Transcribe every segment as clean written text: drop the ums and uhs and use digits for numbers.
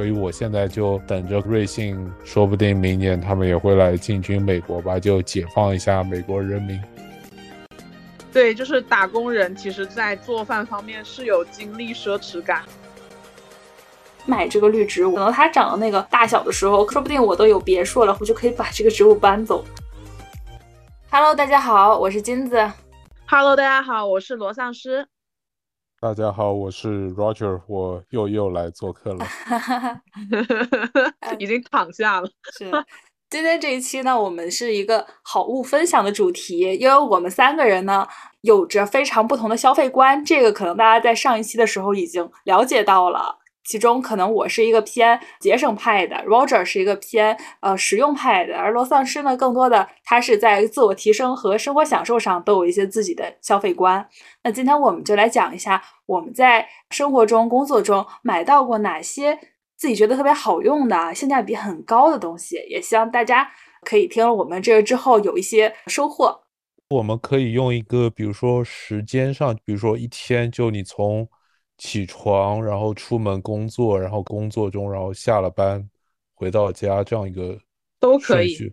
所以我现在就等着瑞幸，说不定明年他们也会来进军美国吧，就解放一下美国人民。对，就是打工人其实在做饭方面是有精力奢侈感。买这个绿植物，可能它长得那个大小的时候，说不定我都有别墅了，我就可以把这个植物搬走。Hello， 大家好，我是金子。Hello， 大家好，我是罗丧尸。大家好，我是 Roger， 我又来做客了。已经躺下了。是。今天这一期呢，我们是一个好物分享的主题，因为我们三个人呢有着非常不同的消费观，这个可能大家在上一期的时候已经了解到了。其中可能我是一个偏节省派的 ，Roger 是一个偏实用派的，而罗丧尸呢，更多的他是在自我提升和生活享受上都有一些自己的消费观。那今天我们就来讲一下我们在生活中、工作中买到过哪些自己觉得特别好用的、性价比很高的东西，也希望大家可以听了我们这个之后有一些收获。我们可以用一个，比如说时间上，比如说一天就你从起床，然后出门工作，然后工作中，然后下了班回到家，这样一个都可以。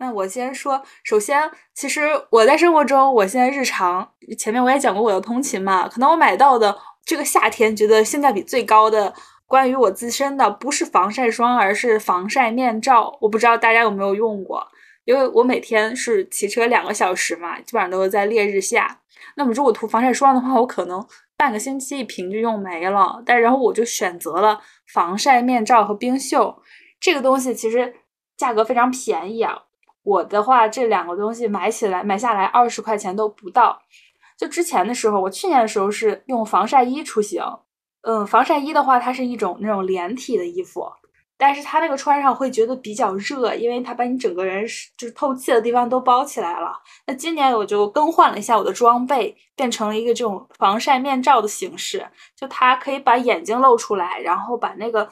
那我先说，首先其实我在生活中，我现在日常前面我也讲过我的通勤嘛，可能我买到的这个夏天觉得性价比最高的关于我自身的不是防晒霜，而是防晒面罩。我不知道大家有没有用过，因为我每天是骑车2个小时嘛，基本上都是在烈日下，那么如果涂防晒霜的话，我可能半个星期一瓶就用没了，但然后我就选择了防晒面罩和冰袖，这个东西其实价格非常便宜啊。我的话，这两个东西买下来20块钱都不到。就之前的时候，我去年的时候是用防晒衣出行，防晒衣的话，它是一种那种连体的衣服，但是它那个穿上会觉得比较热，因为它把你整个人就是透气的地方都包起来了。那今年我就更换了一下我的装备，变成了一个这种防晒面罩的形式，就它可以把眼睛露出来，然后把那个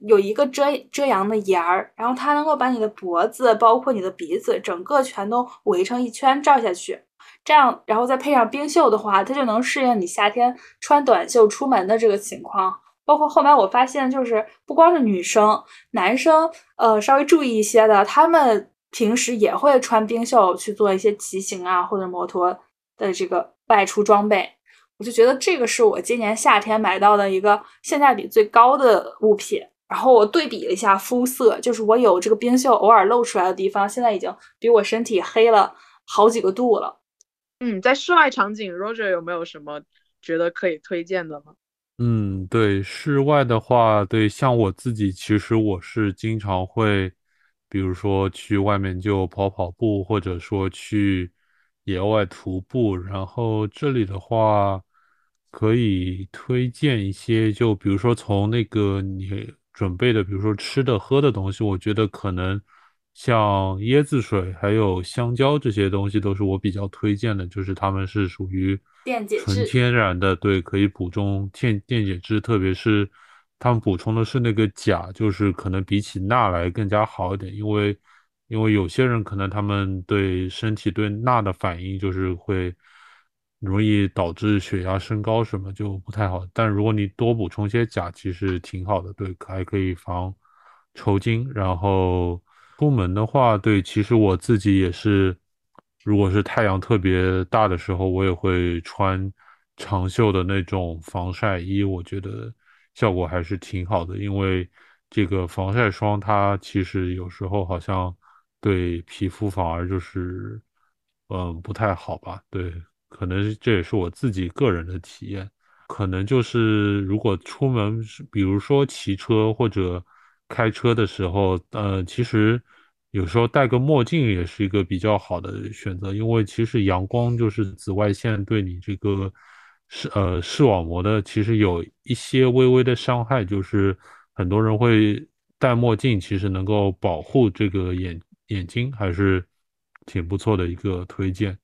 有一个遮阳的沿儿，然后它能够把你的脖子包括你的鼻子整个全都围成一圈罩下去，这样然后再配上冰袖的话，它就能适应你夏天穿短袖出门的这个情况。包括后面我发现，就是不光是女生，男生稍微注意一些的，他们平时也会穿冰袖去做一些骑行啊或者摩托的这个外出装备。我就觉得这个是我今年夏天买到的一个性价比最高的物品。然后我对比了一下肤色，就是我有这个冰袖偶尔露出来的地方，现在已经比我身体黑了好几个度了。在室外场景 Roger 有没有什么觉得可以推荐的吗？对，室外的话，对，像我自己，其实我是经常会，比如说去外面就跑步，或者说去野外徒步。然后这里的话，可以推荐一些，就比如说从那个你准备的，比如说吃的、喝的东西，我觉得可能像椰子水还有香蕉这些东西都是我比较推荐的，就是它们是属于纯天然的，对，可以补充电解质，特别是他们补充的是那个钾，就是可能比起钠来更加好一点，因为有些人可能他们对身体对钠的反应就是会容易导致血压升高什么，就不太好，但如果你多补充些钾其实挺好的，对，还可以防抽筋。然后出门的话，对，其实我自己也是，如果是太阳特别大的时候，我也会穿长袖的那种防晒衣，我觉得效果还是挺好的，因为这个防晒霜它其实有时候好像对皮肤反而就是不太好吧，对，可能这也是我自己个人的体验。可能就是如果出门比如说骑车或者开车的时候其实有时候戴个墨镜也是一个比较好的选择，因为其实阳光就是紫外线对你这个视网膜的其实有一些微微的伤害，就是很多人会戴墨镜其实能够保护这个眼睛，还是挺不错的一个推荐。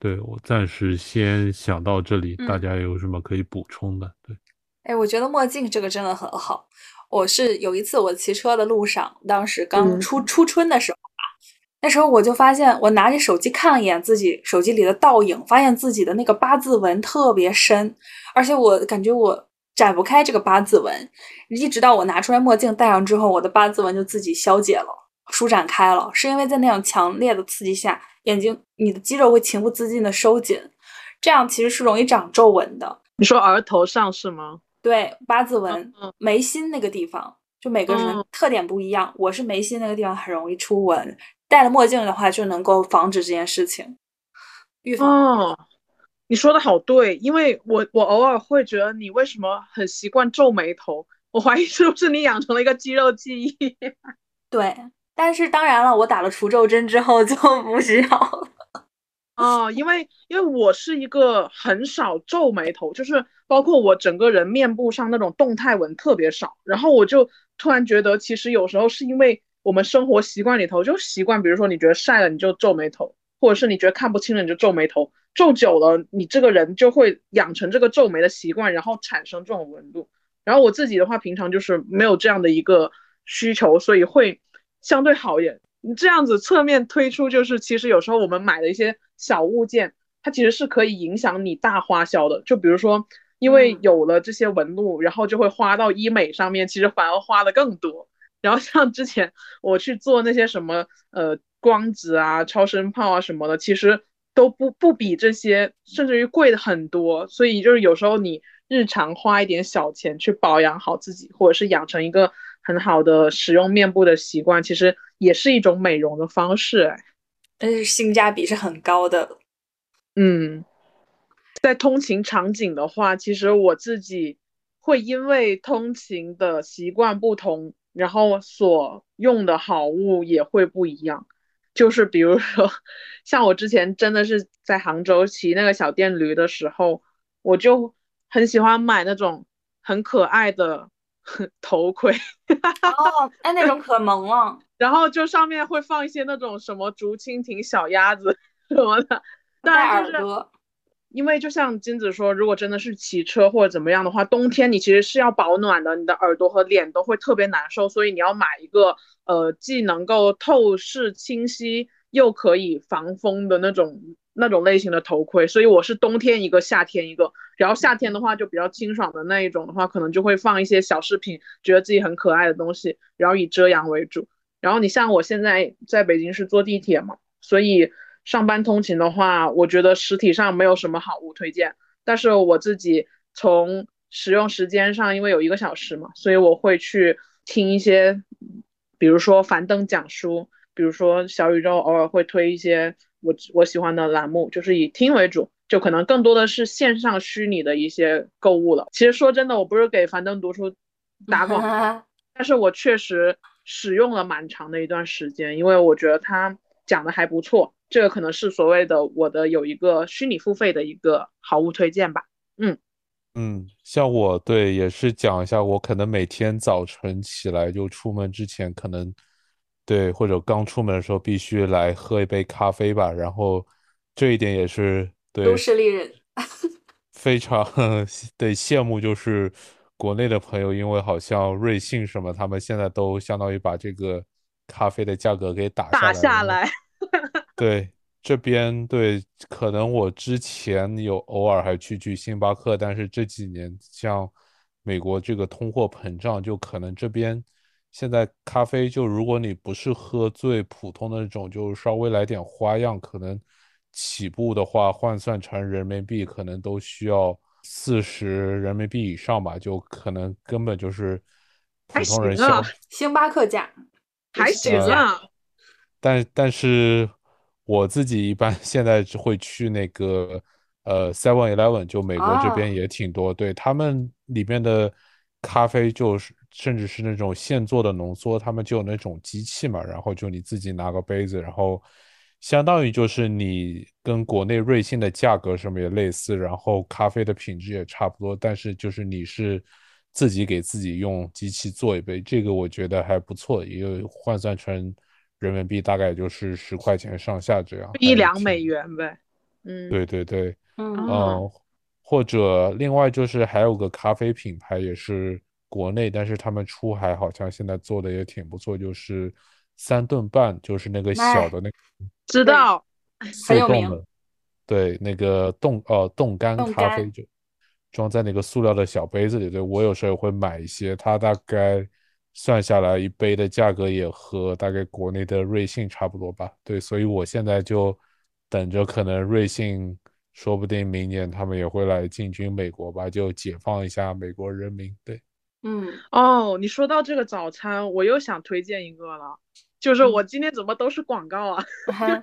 对，我暂时先想到这里，大家有什么可以补充的？对，我觉得墨镜这个真的很好。我是有一次我骑车的路上，当时刚初春的时候吧，那时候我就发现我拿起手机看了一眼自己手机里的倒影，发现自己的那个八字纹特别深，而且我感觉我展不开这个八字纹，一直到我拿出来墨镜戴上之后，我的八字纹就自己消解了，舒展开了，是因为在那样强烈的刺激下，眼睛你的肌肉会情不自禁的收紧，这样其实是容易长皱纹的。你说额头上是吗？对，八字纹，眉心那个地方，就每个人特点不一样，我是眉心那个地方很容易出纹，戴了墨镜的话就能够防止这件事情，预防。你说的好对，因为我偶尔会觉得你为什么很习惯皱眉头，我怀疑是不是你养成了一个肌肉记忆。对，但是当然了，我打了除皱针之后就不需要了。因为我是一个很少皱眉头，就是包括我整个人面部上那种动态纹特别少，然后我就突然觉得其实有时候是因为我们生活习惯里头就习惯，比如说你觉得晒了你就皱眉头，或者是你觉得看不清了你就皱眉头，皱久了你这个人就会养成这个皱眉的习惯，然后产生这种纹路。然后我自己的话平常就是没有这样的一个需求，所以会相对好一点。你这样子侧面推出，就是其实有时候我们买的一些小物件它其实是可以影响你大花销的，就比如说因为有了这些纹路，然后就会花到医美上面，其实反而花的更多。然后像之前我去做那些什么光子啊超声炮啊什么的，其实都不比这些甚至于贵的很多。所以就是有时候你日常花一点小钱去保养好自己，或者是养成一个很好的使用面部的习惯，其实也是一种美容的方式，但是性价比是很高的。在通勤场景的话，其实我自己会因为通勤的习惯不同，然后所用的好物也会不一样。就是比如说像我之前真的是在杭州骑那个小电驴的时候，我就很喜欢买那种很可爱的头盔。那种可萌了。然后就上面会放一些那种什么竹蜻蜓小鸭子什么的，当然就是因为就像金子说，如果真的是骑车或者怎么样的话，冬天你其实是要保暖的，你的耳朵和脸都会特别难受，所以你要买一个既能够透视清晰又可以防风的那种类型的头盔。所以我是冬天一个夏天一个，然后夏天的话就比较清爽的那一种的话，可能就会放一些小饰品，觉得自己很可爱的东西，然后以遮阳为主。然后你像我现在在北京是坐地铁嘛，所以上班通勤的话，我觉得实体上没有什么好物推荐，但是我自己从使用时间上，因为有1个小时嘛，所以我会去听一些比如说樊登讲书，比如说小宇宙偶尔会推一些我喜欢的栏目，就是以听为主，就可能更多的是线上虚拟的一些购物了。其实说真的，我不是给樊登读书打广告，但是我确实使用了蛮长的一段时间，因为我觉得他讲的还不错。这个可能是所谓的我的有一个虚拟付费的一个好物推荐吧。像我对也是讲一下，我可能每天早晨起来就出门之前可能对或者刚出门的时候必须来喝一杯咖啡吧，然后这一点也是对都市丽人非常对羡慕，就是国内的朋友，因为好像瑞幸什么他们现在都相当于把这个咖啡的价格给打下来对这边对，可能我之前有偶尔还去星巴克，但是这几年像美国这个通货膨胀，就可能这边现在咖啡就如果你不是喝最普通的那种，就稍微来点花样，可能起步的话换算成人民币可能都需要40人民币以上吧，就可能根本就是普通人消星巴克价还行啊。但是我自己一般现在会去那个7-11， 就美国这边也挺多，对他们里面的咖啡就是甚至是那种现做的浓缩，他们就有那种机器嘛，然后就你自己拿个杯子，然后相当于就是你跟国内瑞幸的价格什么也类似，然后咖啡的品质也差不多，但是就是你是自己给自己用机器做一杯，这个我觉得还不错，也有换算成人民币大概就是10块钱上下这样，1-2美元呗。对对对，或者另外就是还有个咖啡品牌也是国内，但是他们出海好像现在做的也挺不错，就是3顿半，就是那个小的那个，知道很有名，对那个冻干咖啡，就装在那个塑料的小杯子里。对，我有时候也会买一些，它大概算下来一杯的价格也和大概国内的瑞幸差不多吧。对，所以我现在就等着可能瑞幸说不定明年他们也会来进军美国吧，就解放一下美国人民。对，你说到这个早餐，我又想推荐一个了，就是我今天怎么都是广告啊？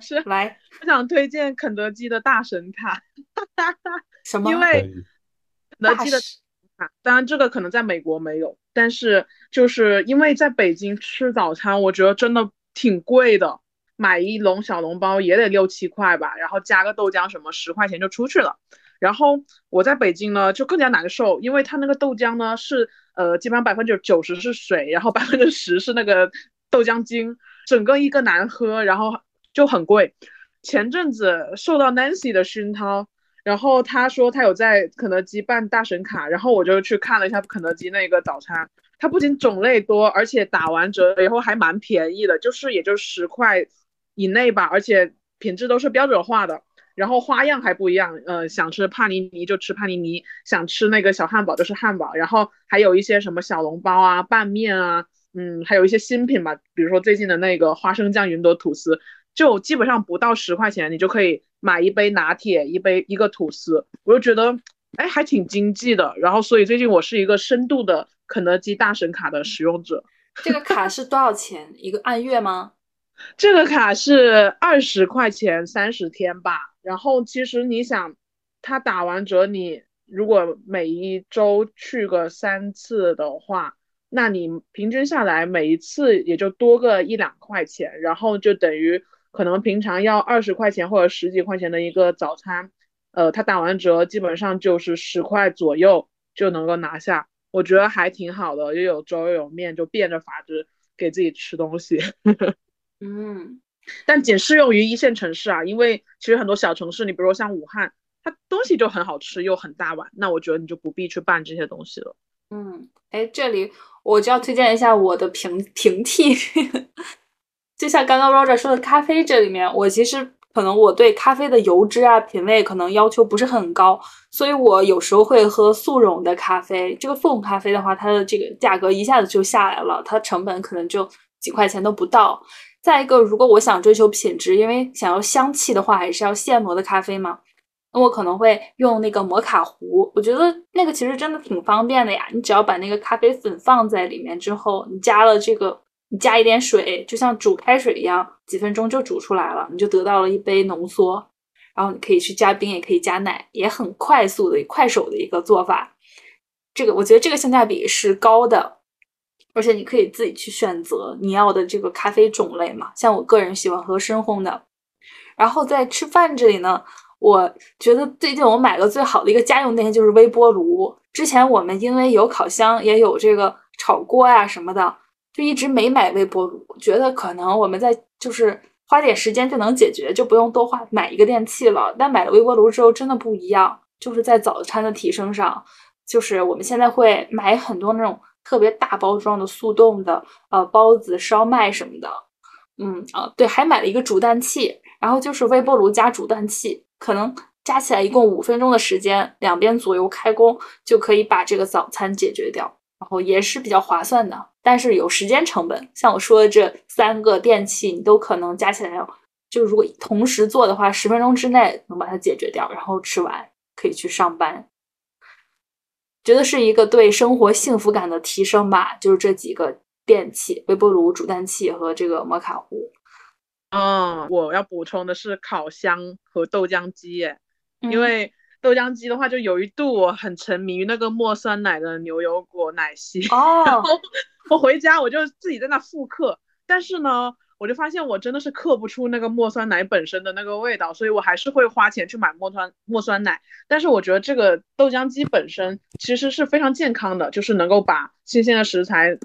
就是来，我想推荐肯德基的大神卡。什么？因为肯德基的卡，当然这个可能在美国没有，但是就是因为在北京吃早餐，我觉得真的挺贵的。买一笼小笼包也得6-7块吧，然后加个豆浆什么10块钱就出去了。然后我在北京呢就更加难受，因为它那个豆浆呢是基本上90%是水，然后10%是那个豆浆精，整个一个难喝，然后就很贵。前阵子受到 Nancy 的熏陶，然后他说他有在肯德基办大神卡，然后我就去看了一下肯德基那个早餐，它不仅种类多，而且打完折以后还蛮便宜的，就是也就10块以内吧，而且品质都是标准化的，然后花样还不一样。想吃帕尼尼就吃帕尼尼，想吃那个小汉堡就是汉堡，然后还有一些什么小笼包啊、拌面啊，还有一些新品吧，比如说最近的那个花生酱云朵吐司，就基本上不到10块钱你就可以买一杯拿铁、一个吐司，我就觉得还挺经济的。然后所以最近我是一个深度的肯德基大神卡的使用者。这个卡是多少钱？一个按月吗？这个卡是20块钱30天吧，然后其实你想，它打完折，你如果每一周去个3次的话，那你平均下来每一次也就多个1-2块钱，然后就等于可能平常要20块钱或者10几块钱的一个早餐，它打完折基本上就是10块左右就能够拿下，我觉得还挺好的，又有粥又有面，就变着法子给自己吃东西。但仅适用于一线城市啊，因为其实很多小城市，你比如说像武汉，它东西就很好吃又很大碗，那我觉得你就不必去办这些东西了。这里我就要推荐一下我的平替，就像刚刚 Roger 说的咖啡，这里面我其实可能我对咖啡的油脂啊品味可能要求不是很高，所以我有时候会喝速溶的咖啡。这个速溶咖啡的话，它的这个价格一下子就下来了，它成本可能就几块钱都不到。再一个，如果我想追求品质，因为想要香气的话，还是要现磨的咖啡嘛，那我可能会用那个摩卡壶，我觉得那个其实真的挺方便的呀。你只要把那个咖啡粉放在里面之后，你加一点水，就像煮开水一样，几分钟就煮出来了，你就得到了一杯浓缩，然后你可以去加冰，也可以加奶，也很快手的一个做法。这个我觉得这个性价比是高的，而且你可以自己去选择你要的这个咖啡种类嘛，像我个人喜欢喝深烘的。然后在吃饭这里呢，我觉得最近我买的最好的一个家用电器就是微波炉。之前我们因为有烤箱也有这个炒锅啊什么的，就一直没买微波炉，觉得可能我们在就是花点时间就能解决，就不用多买一个电器了。但买了微波炉之后真的不一样，就是在早餐的提升上，就是我们现在会买很多那种特别大包装的速冻的包子、烧麦什么的。对，还买了一个煮蛋器，然后就是微波炉加煮蛋器，可能加起来一共5分钟的时间，两边左右开工就可以把这个早餐解决掉，然后也是比较划算的，但是有时间成本。像我说的这3个电器，你都可能加起来，就如果同时做的话，10分钟之内能把它解决掉，然后吃完可以去上班。觉得是一个对生活幸福感的提升吧，就是这几个电器：微波炉、煮蛋器和这个摩卡壶。我要补充的是烤箱和豆浆机耶，因为豆浆机的话，就有一度我很沉迷于那个磨酸奶的牛油果奶昔，然后我回家我就自己在那复刻，但是呢我就发现我真的是刻不出那个磨酸奶本身的那个味道，所以我还是会花钱去买磨酸奶。但是我觉得这个豆浆机本身其实是非常健康的，就是能够把新鲜的食材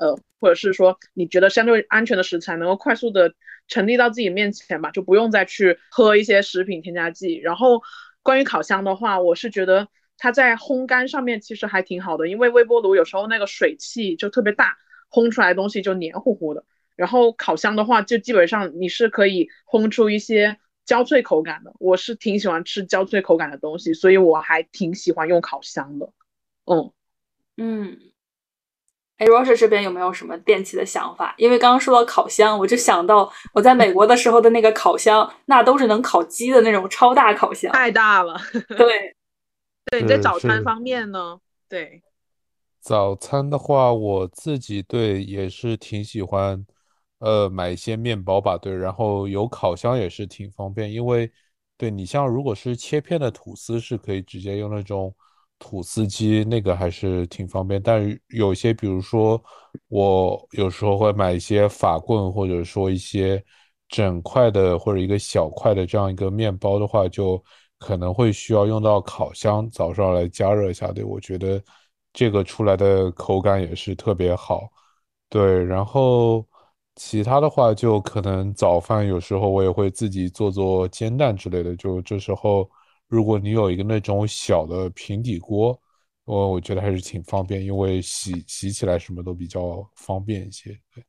或者是说你觉得相对安全的食材能够快速的陈列到自己面前吧，就不用再去喝一些食品添加剂。然后关于烤箱的话，我是觉得它在烘干上面其实还挺好的，因为微波炉有时候那个水汽就特别大，烘出来的东西就黏糊糊的，然后烤箱的话就基本上你是可以烘出一些焦脆口感的，我是挺喜欢吃焦脆口感的东西，所以我还挺喜欢用烤箱的。嗯嗯。哎 ，Roger 这边有没有什么电器的想法？因为刚刚说到烤箱，我就想到我在美国的时候的那个烤箱，那都是能烤鸡的那种超大烤箱，太大了。对，对，你在早餐方面呢？对，早餐的话，我自己对也是挺喜欢，买一些面包吧，对，然后有烤箱也是挺方便，因为对你像如果是切片的吐司，是可以直接用那种吐司机，那个还是挺方便。但有些比如说我有时候会买一些法棍，或者说一些整块的或者一个小块的这样一个面包的话，就可能会需要用到烤箱，早上来加热一下。对，我觉得这个出来的口感也是特别好。对，然后其他的话就可能早饭有时候我也会自己做煎蛋之类的。就这时候如果你有一个那种小的平底锅，我觉得还是挺方便，因为洗起来什么都比较方便一些。对，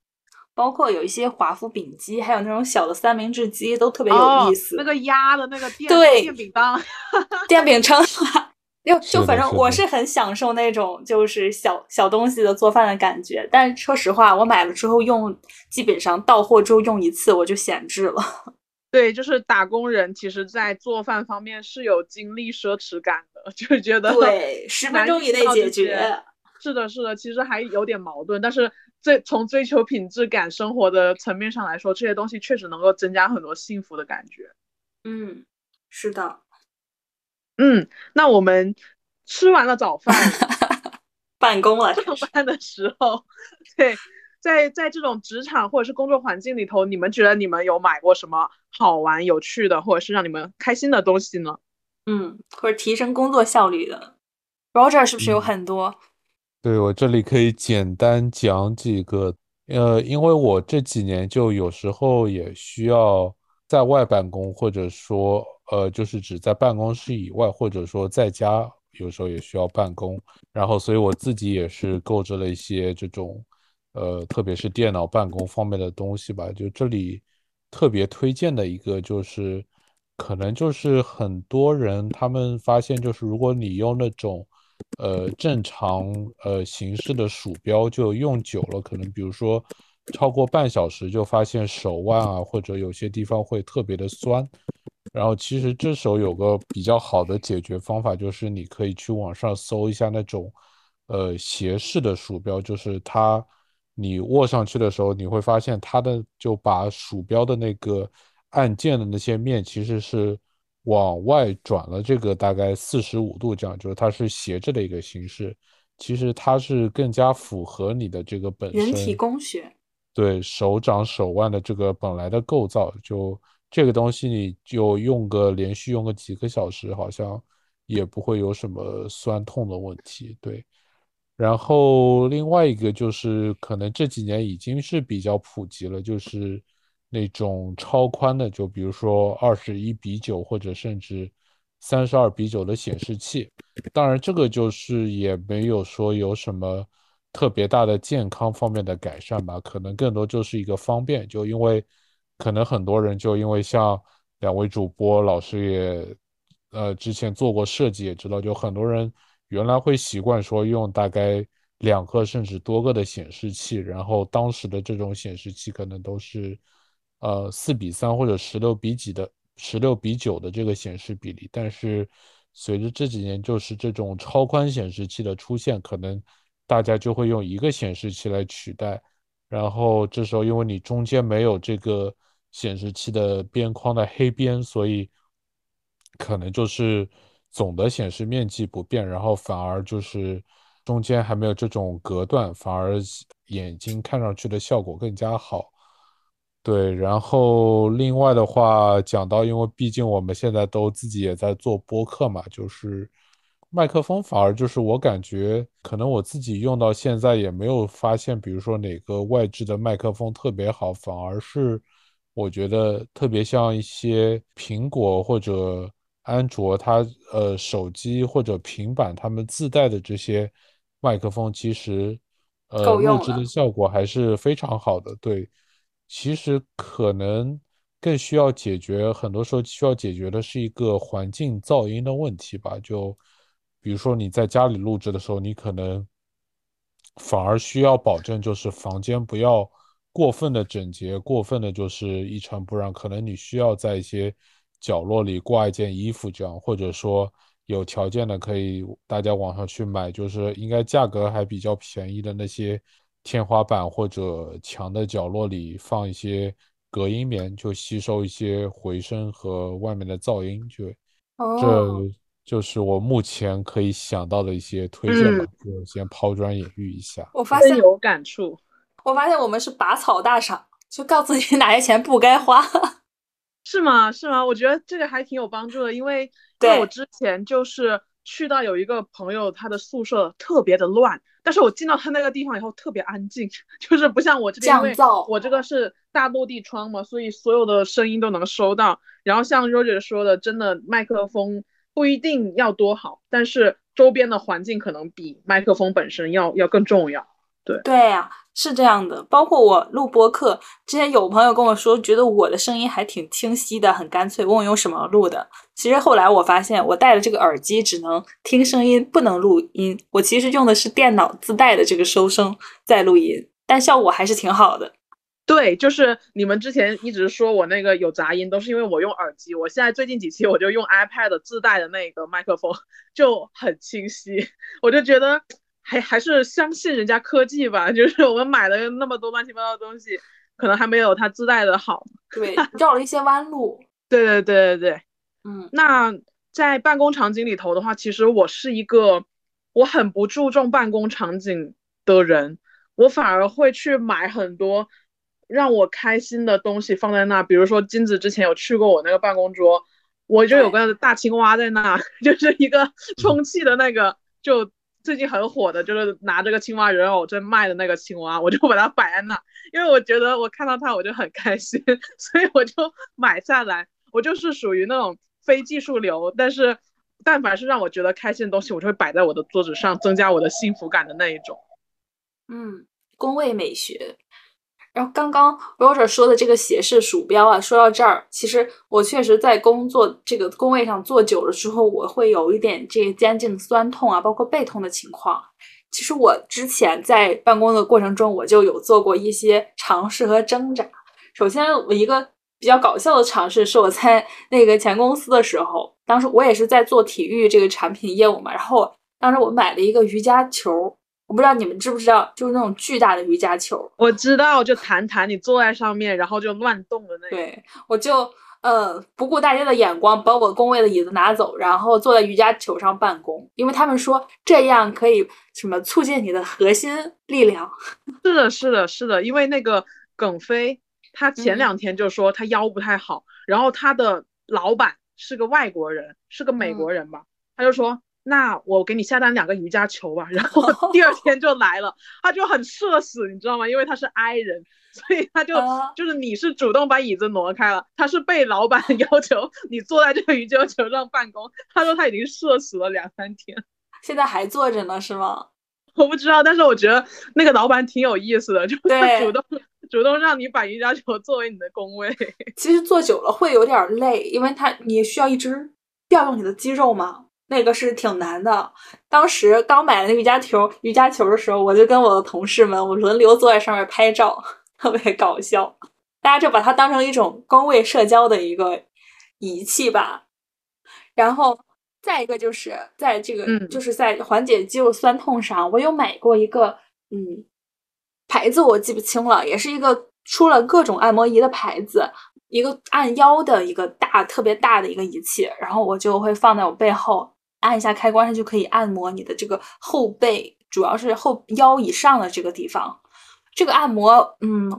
包括有一些华夫饼机，还有那种小的三明治机，都特别有意思。那个压的那个电饼铛，电饼铛就反正我是很享受那种就是小东西的做饭的感觉。但是说实话，我买了之后用，基本上到货之后用一次我就闲置了。对，就是打工人，其实在做饭方面是有精力奢侈感的，就觉得对10分钟以内解决。是的，是的，其实还有点矛盾，但是从追求品质感生活的层面上来说，这些东西确实能够增加很多幸福的感觉。嗯，是的。嗯，那我们吃完了早饭，办公了，上班的时候，对，在这种职场或者是工作环境里头，你们觉得你们有买过什么好玩、有趣的，或者是让你们开心的东西呢？嗯，或者提升工作效率的 ，Roger 是不是有很多？对，我这里可以简单讲几个，因为我这几年就有时候也需要在外办公，或者说就是指在办公室以外，或者说在家，有时候也需要办公。然后，所以我自己也是购置了一些这种，特别是电脑办公方面的东西吧。就这里特别推荐的一个就是，可能就是很多人他们发现，就是如果你用那种正常形式的鼠标就用久了，可能比如说超过半小时就发现手腕啊或者有些地方会特别的酸。然后其实这时候有个比较好的解决方法，就是你可以去网上搜一下那种斜式的鼠标，就是它你握上去的时候你会发现它的就把鼠标的那个按键的那些面其实是往外转了这个大概45度，这样就是它是斜着的一个形式，其实它是更加符合你的这个本身人体工学，对手掌手腕的这个本来的构造。就这个东西你就连续用个几个小时，好像也不会有什么酸痛的问题。对，然后另外一个就是可能这几年已经是比较普及了，就是那种超宽的，就比如说21:9或者甚至32:9的显示器。当然这个就是也没有说有什么特别大的健康方面的改善吧，可能更多就是一个方便。就因为可能很多人就因为像两位主播老师也之前做过设计也知道，就很多人原来会习惯说用大概2个甚至多个的显示器，然后当时的这种显示器可能都是4:3或者16:9的这个显示比例。但是随着这几年就是这种超宽显示器的出现，可能大家就会用一个显示器来取代。然后这时候因为你中间没有这个显示器的边框的黑边，所以可能就是总的显示面积不变，然后反而就是中间还没有这种隔断，反而眼睛看上去的效果更加好。对，然后另外的话讲到，因为毕竟我们现在都自己也在做播客嘛，就是麦克风反而就是我感觉可能我自己用到现在也没有发现比如说哪个外置的麦克风特别好，反而是我觉得特别像一些苹果或者安卓它手机或者平板他们自带的这些麦克风，其实录制的效果还是非常好的。对，其实可能更需要解决很多时候需要解决的是一个环境噪音的问题吧。就比如说你在家里录制的时候，你可能反而需要保证就是房间不要过分的整洁，过分的就是一尘不染，可能你需要在一些角落里挂一件衣服这样，或者说有条件的可以大家网上去买，就是应该价格还比较便宜的那些天花板或者墙的角落里放一些隔音棉，就吸收一些回声和外面的噪音。就这就是我目前可以想到的一些推荐吧，就先抛砖引玉一下。我发现有感触，我发现我们是拔草大赏，就告诉你哪些钱不该花。是吗？是吗？我觉得这个还挺有帮助的，因为我之前就是去到有一个朋友他的宿舍特别的乱，但是我进到他那个地方以后特别安静，就是不像我这边，因为我这个是大落地窗嘛，所以所有的声音都能收到。然后像 Roger 说的，真的麦克风不一定要多好，但是周边的环境可能比麦克风本身要更重要。对啊，是这样的。包括我录播客之前，有朋友跟我说觉得我的声音还挺清晰的，很干脆，问我用什么录的。其实后来我发现我戴了这个耳机只能听声音不能录音，我其实用的是电脑自带的这个收声在录音，但效果还是挺好的。对，就是你们之前一直说我那个有杂音都是因为我用耳机，我现在最近几期我就用 iPad 自带的那个麦克风就很清晰，我就觉得还是相信人家科技吧，就是我们买了那么多乱七八糟的东西，可能还没有它自带的好。对，绕了一些弯路。对。嗯，那在办公场景里头的话，其实我很不注重办公场景的人，我反而会去买很多让我开心的东西放在那，比如说金子之前有去过我那个办公桌，我就有个大青蛙在那，就是一个充气的那个，就最近很火的就是拿这个青蛙人偶在卖的那个青蛙，我就把它摆在那，因为我觉得我看到它我就很开心，所以我就买下来。我就是属于那种非技术流，但是但凡是让我觉得开心的东西我就会摆在我的桌子上，增加我的幸福感的那一种。嗯，工位美学。然后刚刚 Roger 说的这个斜式鼠标啊，说到这儿，其实我确实在工作这个工位上坐久了之后，我会有一点这个肩颈酸痛啊，包括背痛的情况。其实我之前在办公的过程中，我就有做过一些尝试和挣扎。首先，我一个比较搞笑的尝试是我在那个前公司的时候，当时我也是在做体育这个产品业务嘛，然后当时我买了一个瑜伽球。我不知道你们知不知道，就是那种巨大的瑜伽球。我知道，就弹你坐在上面然后就乱动的那种。对，我就不顾大家的眼光把我工位的椅子拿走，然后坐在瑜伽球上办公，因为他们说这样可以什么促进你的核心力量。是的，因为那个耿飞他前两天就说他腰不太好，然后他的老板是个外国人，是个美国人吧，他就说那我给你下单两个瑜伽球吧，然后第二天就来了。他就很社死，你知道吗？因为他是 I 人，所以他就是你是主动把椅子挪开了，他是被老板要求你坐在这个瑜伽球上办公。他说他已经社死了2-3天，现在还坐着呢，是吗？我不知道，但是我觉得那个老板挺有意思的，就是他主动让你把瑜伽球作为你的工位。其实坐久了会有点累，因为你需要一直调用你的肌肉嘛。那个是挺难的。当时刚买了那瑜伽球的时候，我就跟我的同事们，我轮流坐在上面拍照，特别搞笑。大家就把它当成一种工位社交的一个仪器吧。然后再一个就是在这个，就是在缓解肌肉酸痛上，我有买过一个，牌子我记不清了，也是一个出了各种按摩仪的牌子。一个按腰的一个特别大的一个仪器，然后我就会放在我背后，按一下开关，它就可以按摩你的这个后背，主要是后腰以上的这个地方。这个按摩，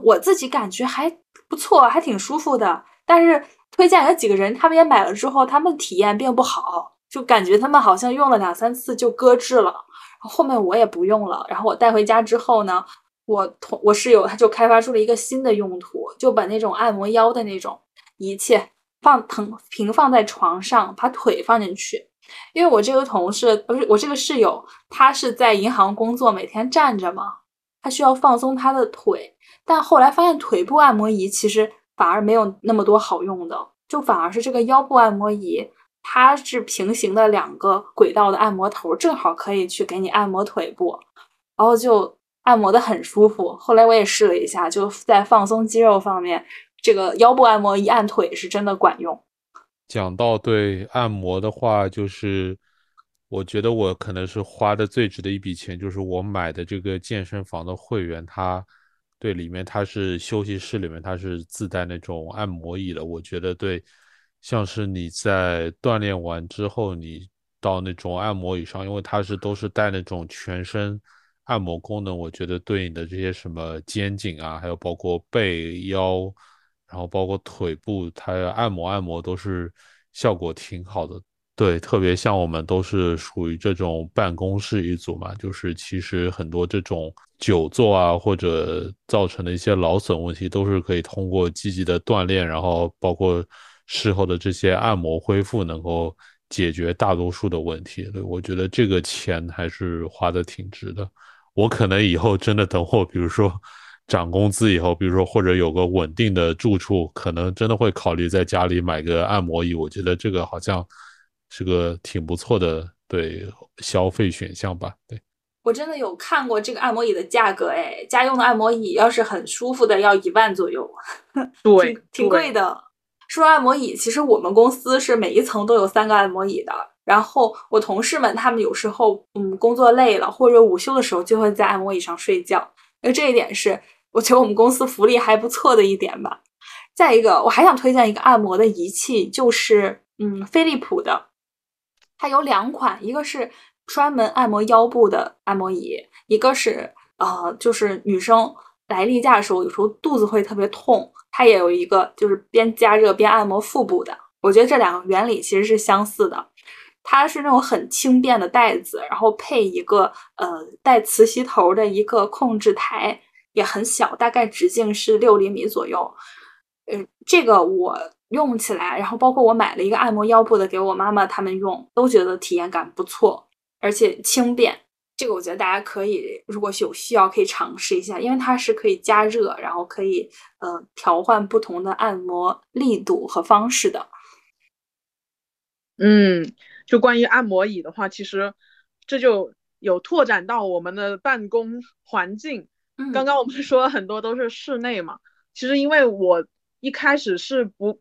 我自己感觉还不错，还挺舒服的。但是推荐了几个人，他们也买了之后，他们体验并不好，就感觉他们好像用了2-3次就搁置了。后面我也不用了，然后我带回家之后呢，我室友他就开发出了一个新的用途，就把那种按摩腰的那种仪器平放在床上，把腿放进去。因为我这个室友他是在银行工作，每天站着嘛，他需要放松他的腿，但后来发现腿部按摩仪其实反而没有那么多好用的，就反而是这个腰部按摩仪它是平行的两个轨道的按摩头，正好可以去给你按摩腿部，然后就按摩的很舒服。后来我也试了一下，就在放松肌肉方面，这个腰部按摩一按腿是真的管用。讲到对按摩的话，就是我觉得我可能是花的最值的一笔钱，就是我买的这个健身房的会员，它对里面它是休息室里面它是自带那种按摩椅的，我觉得对像是你在锻炼完之后你到那种按摩椅上，因为它是都是带那种全身按摩功能，我觉得对你的这些什么肩颈啊，还有包括背腰，然后包括腿部，它按摩都是效果挺好的。对，特别像我们都是属于这种办公室一族嘛，就是其实很多这种久坐啊或者造成的一些劳损问题都是可以通过积极的锻炼，然后包括事后的这些按摩恢复能够解决大多数的问题。对，我觉得这个钱还是花的挺值的。我可能以后真的等我比如说涨工资以后，比如说或者有个稳定的住处，可能真的会考虑在家里买个按摩椅，我觉得这个好像是个挺不错的对消费选项吧。对，我真的有看过这个按摩椅的价格，哎，家用的按摩椅要是很舒服的要1万左右，对，挺贵的。说按摩椅，其实我们公司是每一层都有3个按摩椅的，然后我同事们他们有时候工作累了或者午休的时候就会在按摩椅上睡觉，而这一点是我觉得我们公司福利还不错的一点吧。再一个我还想推荐一个按摩的仪器，就是飞利浦的，它有2款，一个是专门按摩腰部的按摩椅，一个是就是女生来例假的时候有时候肚子会特别痛，它也有一个就是边加热边按摩腹部的。我觉得这2个原理其实是相似的，它是那种很轻便的带子，然后配一个带磁吸头的一个控制台，也很小，大概直径是6厘米左右。这个我用起来，然后包括我买了一个按摩腰部的给我妈妈他们用，都觉得体验感不错，而且轻便。这个我觉得大家可以如果有需要可以尝试一下，因为它是可以加热，然后可以调换不同的按摩力度和方式的。就关于按摩椅的话，其实这就有拓展到我们的办公环境。刚刚我们说了很多都是室内嘛，其实因为我一开始是不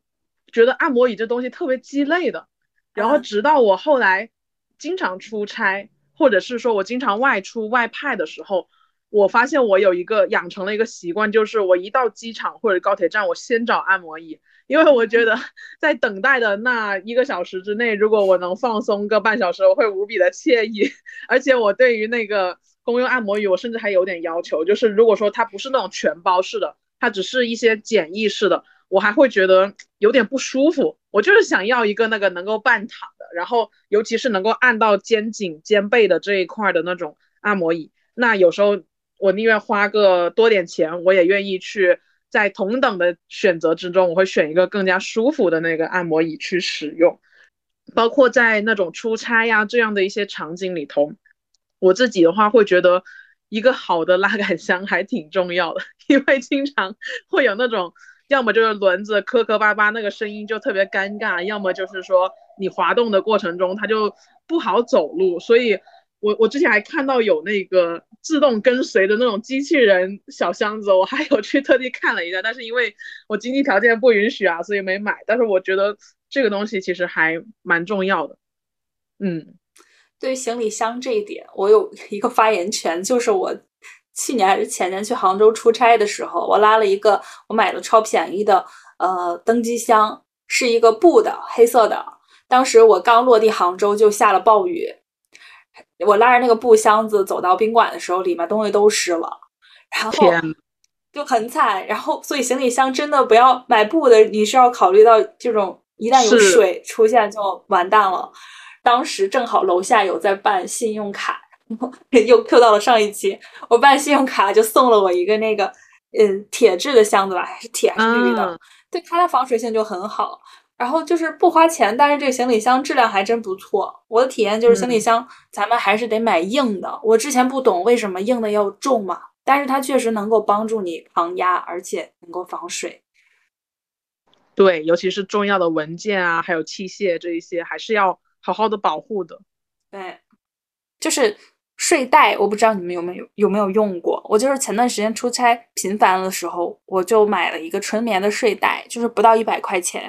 觉得按摩椅这东西特别鸡肋的，然后直到我后来经常出差，或者是说我经常外出外派的时候，我发现我有一个养成了一个习惯，就是我一到机场或者高铁站我先找按摩椅，因为我觉得在等待的那1个小时之内，如果我能放松个半小时，我会无比的惬意。而且我对于那个公用按摩椅我甚至还有点要求，就是如果说它不是那种全包式的，它只是一些简易式的，我还会觉得有点不舒服。我就是想要一个那个能够半躺的，然后尤其是能够按到肩颈肩背的这一块的那种按摩椅。那有时候我宁愿花个多点钱，我也愿意去在同等的选择之中，我会选一个更加舒服的那个按摩椅去使用。包括在那种出差呀这样的一些场景里头，我自己的话会觉得一个好的拉杆箱还挺重要的，因为经常会有那种要么就是轮子磕磕巴巴那个声音就特别尴尬，要么就是说你滑动的过程中它就不好走路，所以我之前还看到有那个自动跟随的那种机器人小箱子，我还有去特地看了一下，但是因为我经济条件不允许啊，所以没买，但是我觉得这个东西其实还蛮重要的。对于行李箱这一点我有一个发言权，就是我去年还是前年去杭州出差的时候，我拉了一个我买了超便宜的登机箱，是一个布的黑色的，当时我刚落地杭州就下了暴雨，我拉着那个布箱子走到宾馆的时候里面东西都湿了，然后就很惨。然后所以行李箱真的不要买布的，你是要考虑到这种一旦有水出现就完蛋了。当时正好楼下有在办信用卡，又 Q 到了上一期，我办信用卡就送了我一个那个铁质的箱子吧，还是铁还是铝的，对，它的防水性就很好，然后就是不花钱，但是这个行李箱质量还真不错。我的体验就是行李箱咱们还是得买硬的，我之前不懂为什么硬的要重嘛，但是它确实能够帮助你抗压，而且能够防水。对，尤其是重要的文件啊，还有器械这一些，还是要好好的保护的。对，就是睡袋，我不知道你们有没有用过。我就是前段时间出差频繁的时候，我就买了一个纯棉的睡袋，就是不到100块钱，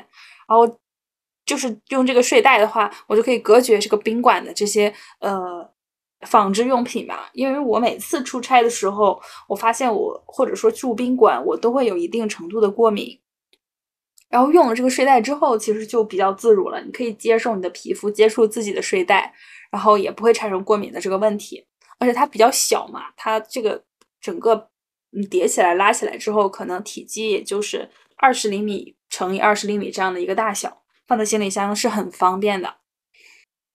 然后就是用这个睡袋的话，我就可以隔绝这个宾馆的这些纺织用品吧。因为我每次出差的时候，我发现我或者说住宾馆，我都会有一定程度的过敏，然后用了这个睡袋之后其实就比较自如了，你可以接受你的皮肤接触自己的睡袋，然后也不会产生过敏的这个问题。而且它比较小嘛，它这个整个叠起来拉起来之后，可能体积也就是20厘米乘以20厘米这样的一个大小，放在行李箱是很方便的。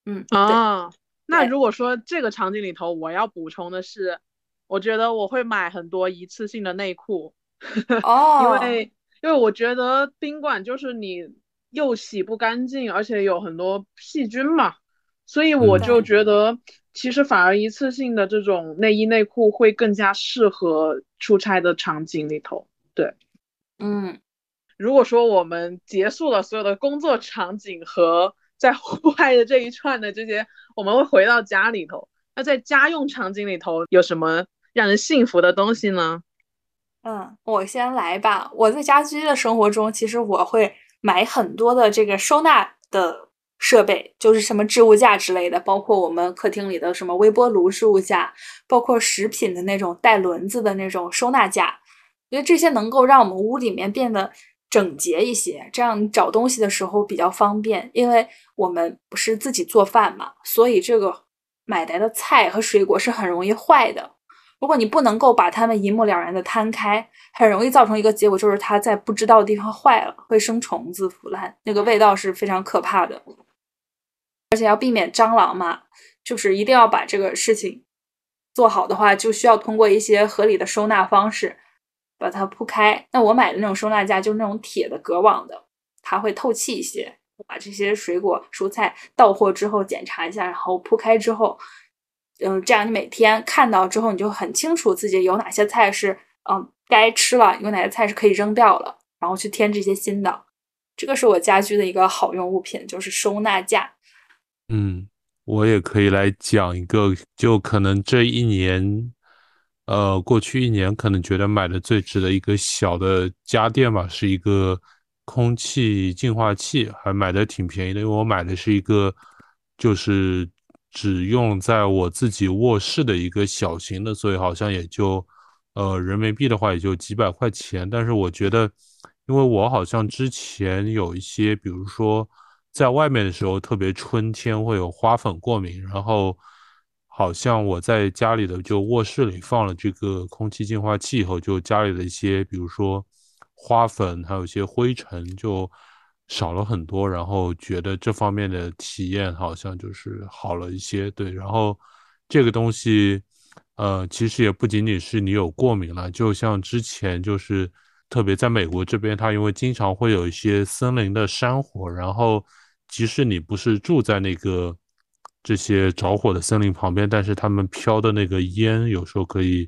嗯啊，那如果说这个场景里头，我要补充的是，我觉得我会买很多一次性的内裤。哦，因为我觉得宾馆就是你又洗不干净，而且有很多细菌嘛，所以我就觉得其实反而一次性的这种内衣内裤会更加适合出差的场景里头。对，嗯，如果说我们结束了所有的工作场景和在户外的这一串的这些，我们会回到家里头。那在家用场景里头有什么让人幸福的东西呢？嗯，我先来吧。我在家居的生活中，其实我会买很多的这个收纳的设备，就是什么置物架之类的，包括我们客厅里的什么微波炉置物架，包括食品的那种带轮子的那种收纳架。因为这些能够让我们屋里面变得整洁一些，这样找东西的时候比较方便。因为我们不是自己做饭嘛，所以这个买来的菜和水果是很容易坏的，如果你不能够把它们一目了然的摊开，很容易造成一个结果，就是它在不知道的地方坏了，会生虫子腐烂，那个味道是非常可怕的。而且要避免蟑螂嘛，就是一定要把这个事情做好的话，就需要通过一些合理的收纳方式把它铺开。那我买的那种收纳架就是那种铁的隔网的，它会透气一些，把这些水果蔬菜到货之后检查一下，然后铺开之后，这样你每天看到之后你就很清楚自己有哪些菜是该吃了，有哪些菜是可以扔掉了，然后去添这些新的。这个是我家居的一个好用物品，就是收纳架。嗯，我也可以来讲一个，就可能这一年过去一年可能觉得买的最值的一个小的家电吧，是一个空气净化器，还买的挺便宜的。因为我买的是一个就是只用在我自己卧室的一个小型的，所以好像也就人民币的话也就几百块钱。但是我觉得，因为我好像之前有一些，比如说在外面的时候，特别春天会有花粉过敏，然后好像我在家里的就卧室里放了这个空气净化器以后，就家里的一些比如说花粉还有一些灰尘就少了很多，然后觉得这方面的体验好像就是好了一些。对，然后这个东西其实也不仅仅是你有过敏了，就像之前就是特别在美国这边，它因为经常会有一些森林的山火，然后即使你不是住在那个这些着火的森林旁边，但是他们飘的那个烟有时候可以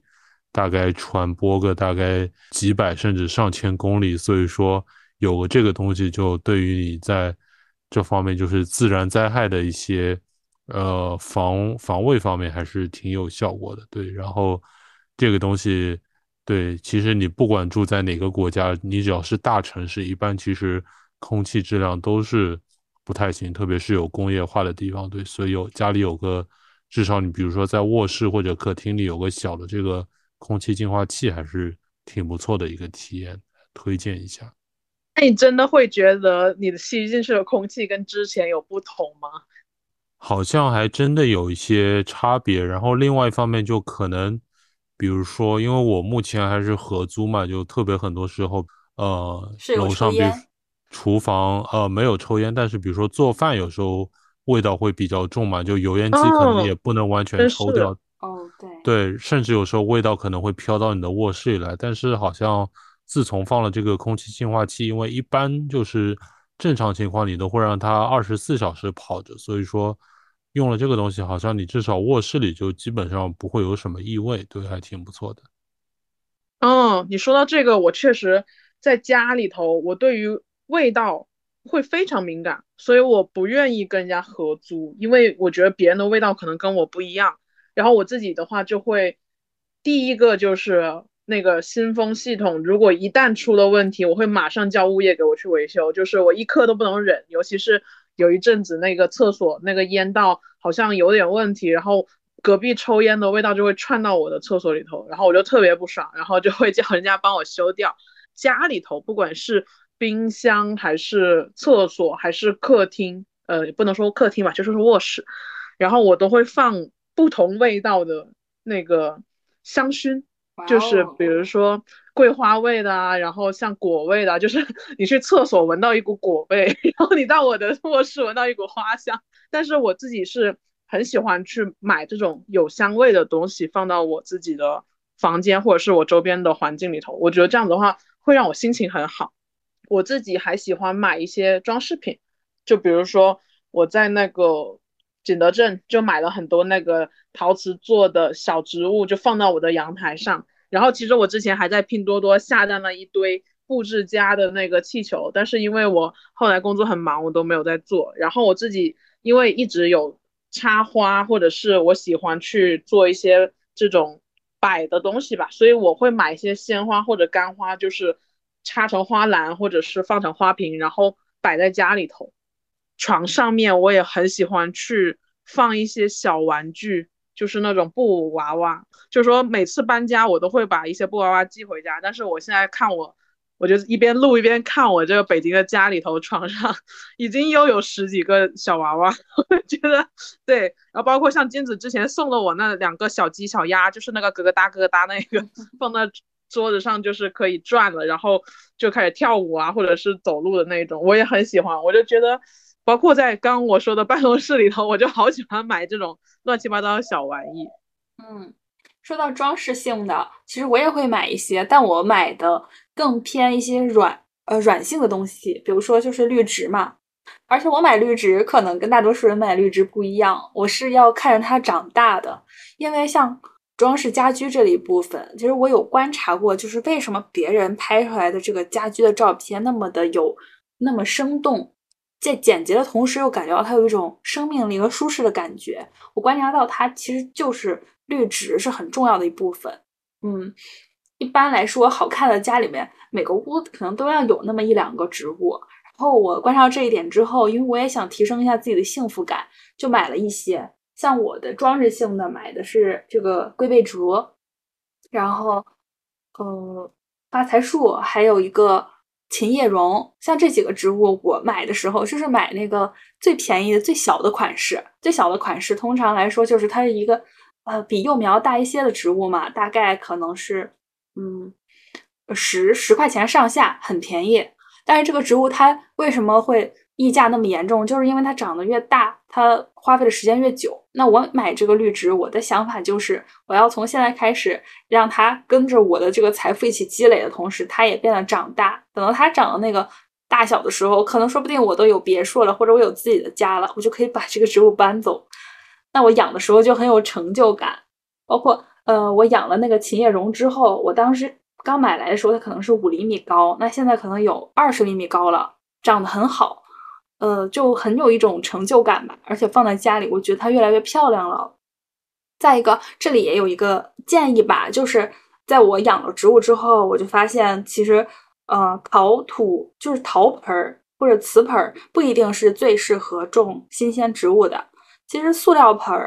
大概传播个大概几百甚至上千公里，所以说有个这个东西就对于你在这方面就是自然灾害的一些防卫方面还是挺有效果的。对，然后这个东西，对，其实你不管住在哪个国家，你只要是大城市，一般其实空气质量都是不太行，特别是有工业化的地方。对，所以家里有个至少你比如说在卧室或者客厅里有个小的这个空气净化器还是挺不错的一个体验，推荐一下。那你真的会觉得你的吸进去的空气跟之前有不同吗？好像还真的有一些差别。然后另外一方面就可能比如说因为我目前还是合租嘛，就特别很多时候楼上比厨房没有抽烟，但是比如说做饭有时候味道会比较重嘛，就油烟机可能也不能完全抽掉。哦，对，甚至有时候味道可能会飘到你的卧室里来。但是好像自从放了这个空气净化器，因为一般就是正常情况你都会让它24小时跑着，所以说用了这个东西好像你至少卧室里就基本上不会有什么异味。对，还挺不错的。嗯，你说到这个，我确实在家里头我对于味道会非常敏感，所以我不愿意跟人家合租，因为我觉得别人的味道可能跟我不一样。然后我自己的话就会，第一个就是那个新风系统，如果一旦出了问题，我会马上叫物业给我去维修，就是我一刻都不能忍。尤其是有一阵子那个厕所那个烟道好像有点问题，然后隔壁抽烟的味道就会串到我的厕所里头，然后我就特别不爽，然后就会叫人家帮我修掉。家里头不管是冰箱还是厕所还是客厅，不能说客厅吧，就是卧室，然后我都会放不同味道的那个香薰，就是比如说桂花味的啊，然后像果味的啊，就是你去厕所闻到一股果味，然后你到我的卧室闻到一股花香。但是我自己是很喜欢去买这种有香味的东西放到我自己的房间或者是我周边的环境里头，我觉得这样的话会让我心情很好。我自己还喜欢买一些装饰品，就比如说我在那个景德镇就买了很多那个陶瓷做的小植物，就放到我的阳台上。然后其实我之前还在拼多多下单了一堆布置家的那个气球，但是因为我后来工作很忙，我都没有在做。然后我自己因为一直有插花，或者是我喜欢去做一些这种摆的东西吧，所以我会买一些鲜花或者干花，就是插成花篮或者是放成花瓶，然后摆在家里头。床上面我也很喜欢去放一些小玩具，就是那种布娃娃，就是说每次搬家我都会把一些布娃娃寄回家。但是我现在看我就一边录一边看我这个北京的家里头，床上已经又有十几个小娃娃，我觉得对。然后包括像金子之前送了我那两个小鸡小鸭，就是那个咯咯哒咯咯哒那个，放在桌子上就是可以转了，然后就开始跳舞啊或者是走路的那种，我也很喜欢。我就觉得包括在刚我说的办公室里头，我就好喜欢买这种乱七八糟的小玩意。嗯，说到装饰性的，其实我也会买一些，但我买的更偏一些软性的东西，比如说就是绿植嘛。而且我买绿植可能跟大多数人买绿植不一样，我是要看着它长大的。因为像装饰家居这一部分，其实我有观察过，就是为什么别人拍出来的这个家居的照片那么的有那么生动，在简洁的同时又感觉到它有一种生命力和舒适的感觉。我观察到它其实就是绿植是很重要的一部分。嗯，一般来说好看的家里面每个屋可能都要有那么一两个植物。然后我观察到这一点之后，因为我也想提升一下自己的幸福感，就买了一些。像我的装饰性的买的是这个龟背竹，然后发财树，还有一个琴叶榕。像这几个植物我买的时候就是买那个最便宜的最小的款式。最小的款式通常来说就是它是一个比幼苗大一些的植物嘛，大概可能是10块钱上下，很便宜。但是这个植物它为什么会溢价那么严重，就是因为它长得越大它花费的时间越久。那我买这个绿植，我的想法就是我要从现在开始让它跟着我的这个财富一起积累的同时，它也变得长大。等到它长到那个大小的时候，可能说不定我都有别墅了，或者我有自己的家了，我就可以把这个植物搬走。那我养的时候就很有成就感。包括我养了那个琴叶榕之后，我当时刚买来的时候它可能是5厘米高，那现在可能有20厘米高了，长得很好。就很有一种成就感吧，而且放在家里我觉得它越来越漂亮了。再一个，这里也有一个建议吧，就是在我养了植物之后，我就发现其实陶土就是陶盆或者瓷盆不一定是最适合种新鲜植物的，其实塑料盆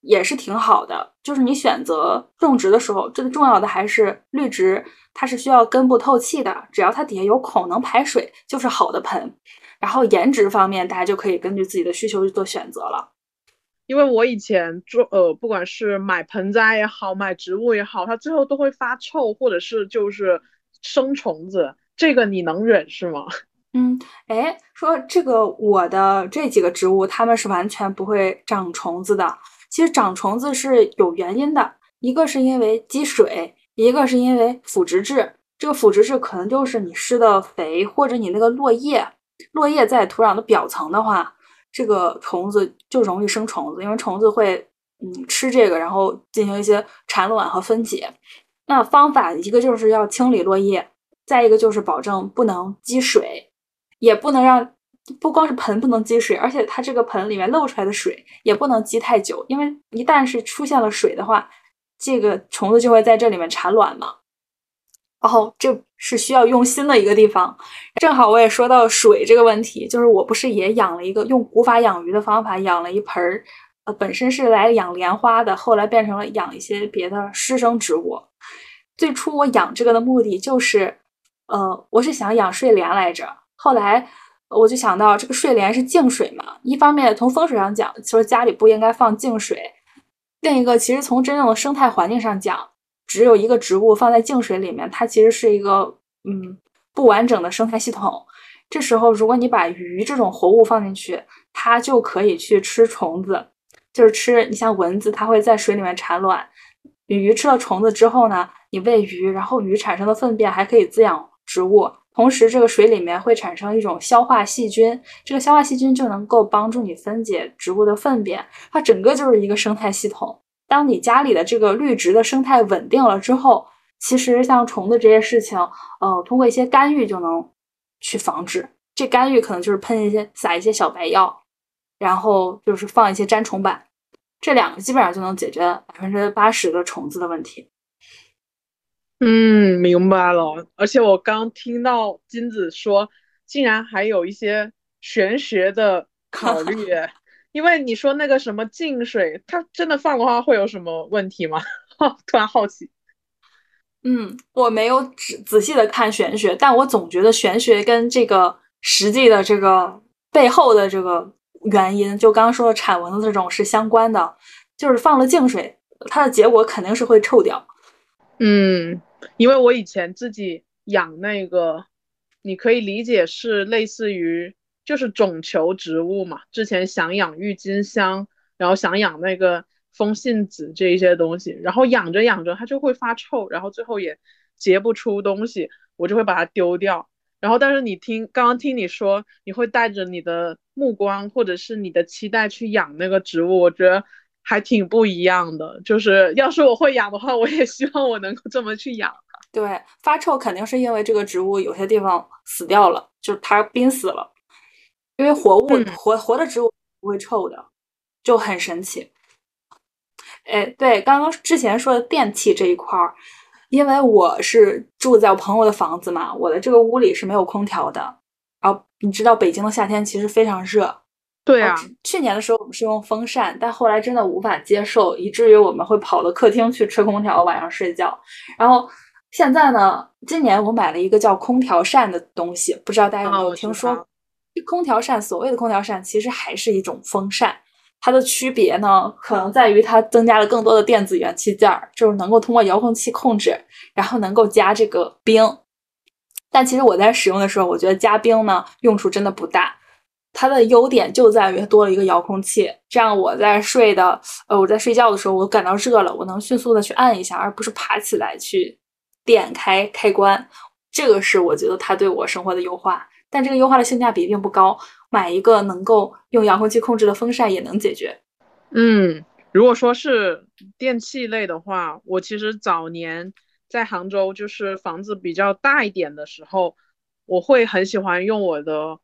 也是挺好的。就是你选择种植的时候，最重要的还是绿植它是需要根部透气的，只要它底下有孔能排水就是好的盆。然后颜值方面大家就可以根据自己的需求去做选择了。因为我以前不管是买盆栽也好买植物也好，它最后都会发臭或者是就是生虫子，这个你能忍是吗？说这个我的这几个植物它们是完全不会长虫子的。其实长虫子是有原因的，一个是因为积水，一个是因为腐殖质。这个腐殖质可能就是你施的肥或者你那个落叶在土壤的表层的话，这个虫子就容易生虫子，因为虫子会吃这个，然后进行一些产卵和分解。那方法一个就是要清理落叶，再一个就是保证不能积水。也不能让，不光是盆不能积水，而且它这个盆里面漏出来的水也不能积太久，因为一旦是出现了水的话，这个虫子就会在这里面产卵嘛。然后这是需要用心的一个地方。正好我也说到水这个问题，就是我不是也养了一个用古法养鱼的方法养了一盆本身是来养莲花的，后来变成了养一些别的湿生植物。最初我养这个的目的就是我是想养睡莲来着，后来我就想到这个睡莲是净水嘛，一方面从风水上讲其实家里不应该放净水，另一个其实从真正的生态环境上讲，只有一个植物放在净水里面，它其实是一个不完整的生态系统。这时候如果你把鱼这种活物放进去，它就可以去吃虫子，就是吃，你像蚊子它会在水里面产卵，鱼吃了虫子之后呢，你喂鱼，然后鱼产生的粪便还可以滋养植物，同时这个水里面会产生一种消化细菌，这个消化细菌就能够帮助你分解植物的粪便，它整个就是一个生态系统。当你家里的这个绿植的生态稳定了之后，其实像虫子这些事情通过一些干预就能去防止。这干预可能就是撒一些小白药，然后就是放一些粘虫板，这两个基本上就能解决 80% 的虫子的问题。明白了。而且我刚听到金子说竟然还有一些玄学的考虑因为你说那个什么净水，它真的放的话会有什么问题吗？突然好奇。我没有仔细的看玄学，但我总觉得玄学跟这个实际的这个背后的这个原因，就刚刚说的产蚊子这种是相关的，就是放了净水，它的结果肯定是会臭掉。因为我以前自己养那个，你可以理解是类似于就是种球植物嘛，之前想养郁金香，然后想养那个风信子这一些东西，然后养着养着它就会发臭，然后最后也结不出东西，我就会把它丢掉。然后但是你刚刚听你说你会带着你的目光或者是你的期待去养那个植物，我觉得还挺不一样的，就是要是我会养的话，我也希望我能够这么去养。对，发臭肯定是因为这个植物有些地方死掉了，就是它濒死了，因为活物、活的植物不会臭的，就很神奇。对，刚刚之前说的电器这一块，因为我是住在我朋友的房子嘛，我的这个屋里是没有空调的，然后你知道北京的夏天其实非常热。对啊，去年的时候我们是用风扇，但后来真的无法接受，以至于我们会跑到客厅去吹空调，晚上睡觉。然后现在呢，今年我买了一个叫空调扇的东西，不知道大家有没有听说过。空调扇，所谓的空调扇其实还是一种风扇，它的区别呢可能在于它增加了更多的电子元器件，就是能够通过遥控器控制，然后能够加这个冰。但其实我在使用的时候，我觉得加冰呢用处真的不大。它的优点就在于多了一个遥控器，这样我在睡觉的时候我感到热了，我能迅速的去按一下，而不是爬起来去点开开关。这个是我觉得它对我生活的优化，但这个优化的性价比并不高，买一个能够用遥控器控制的风扇也能解决。如果说是电器类的话，我其实早年在杭州，就是房子比较大一点的时候，我会很喜欢用我的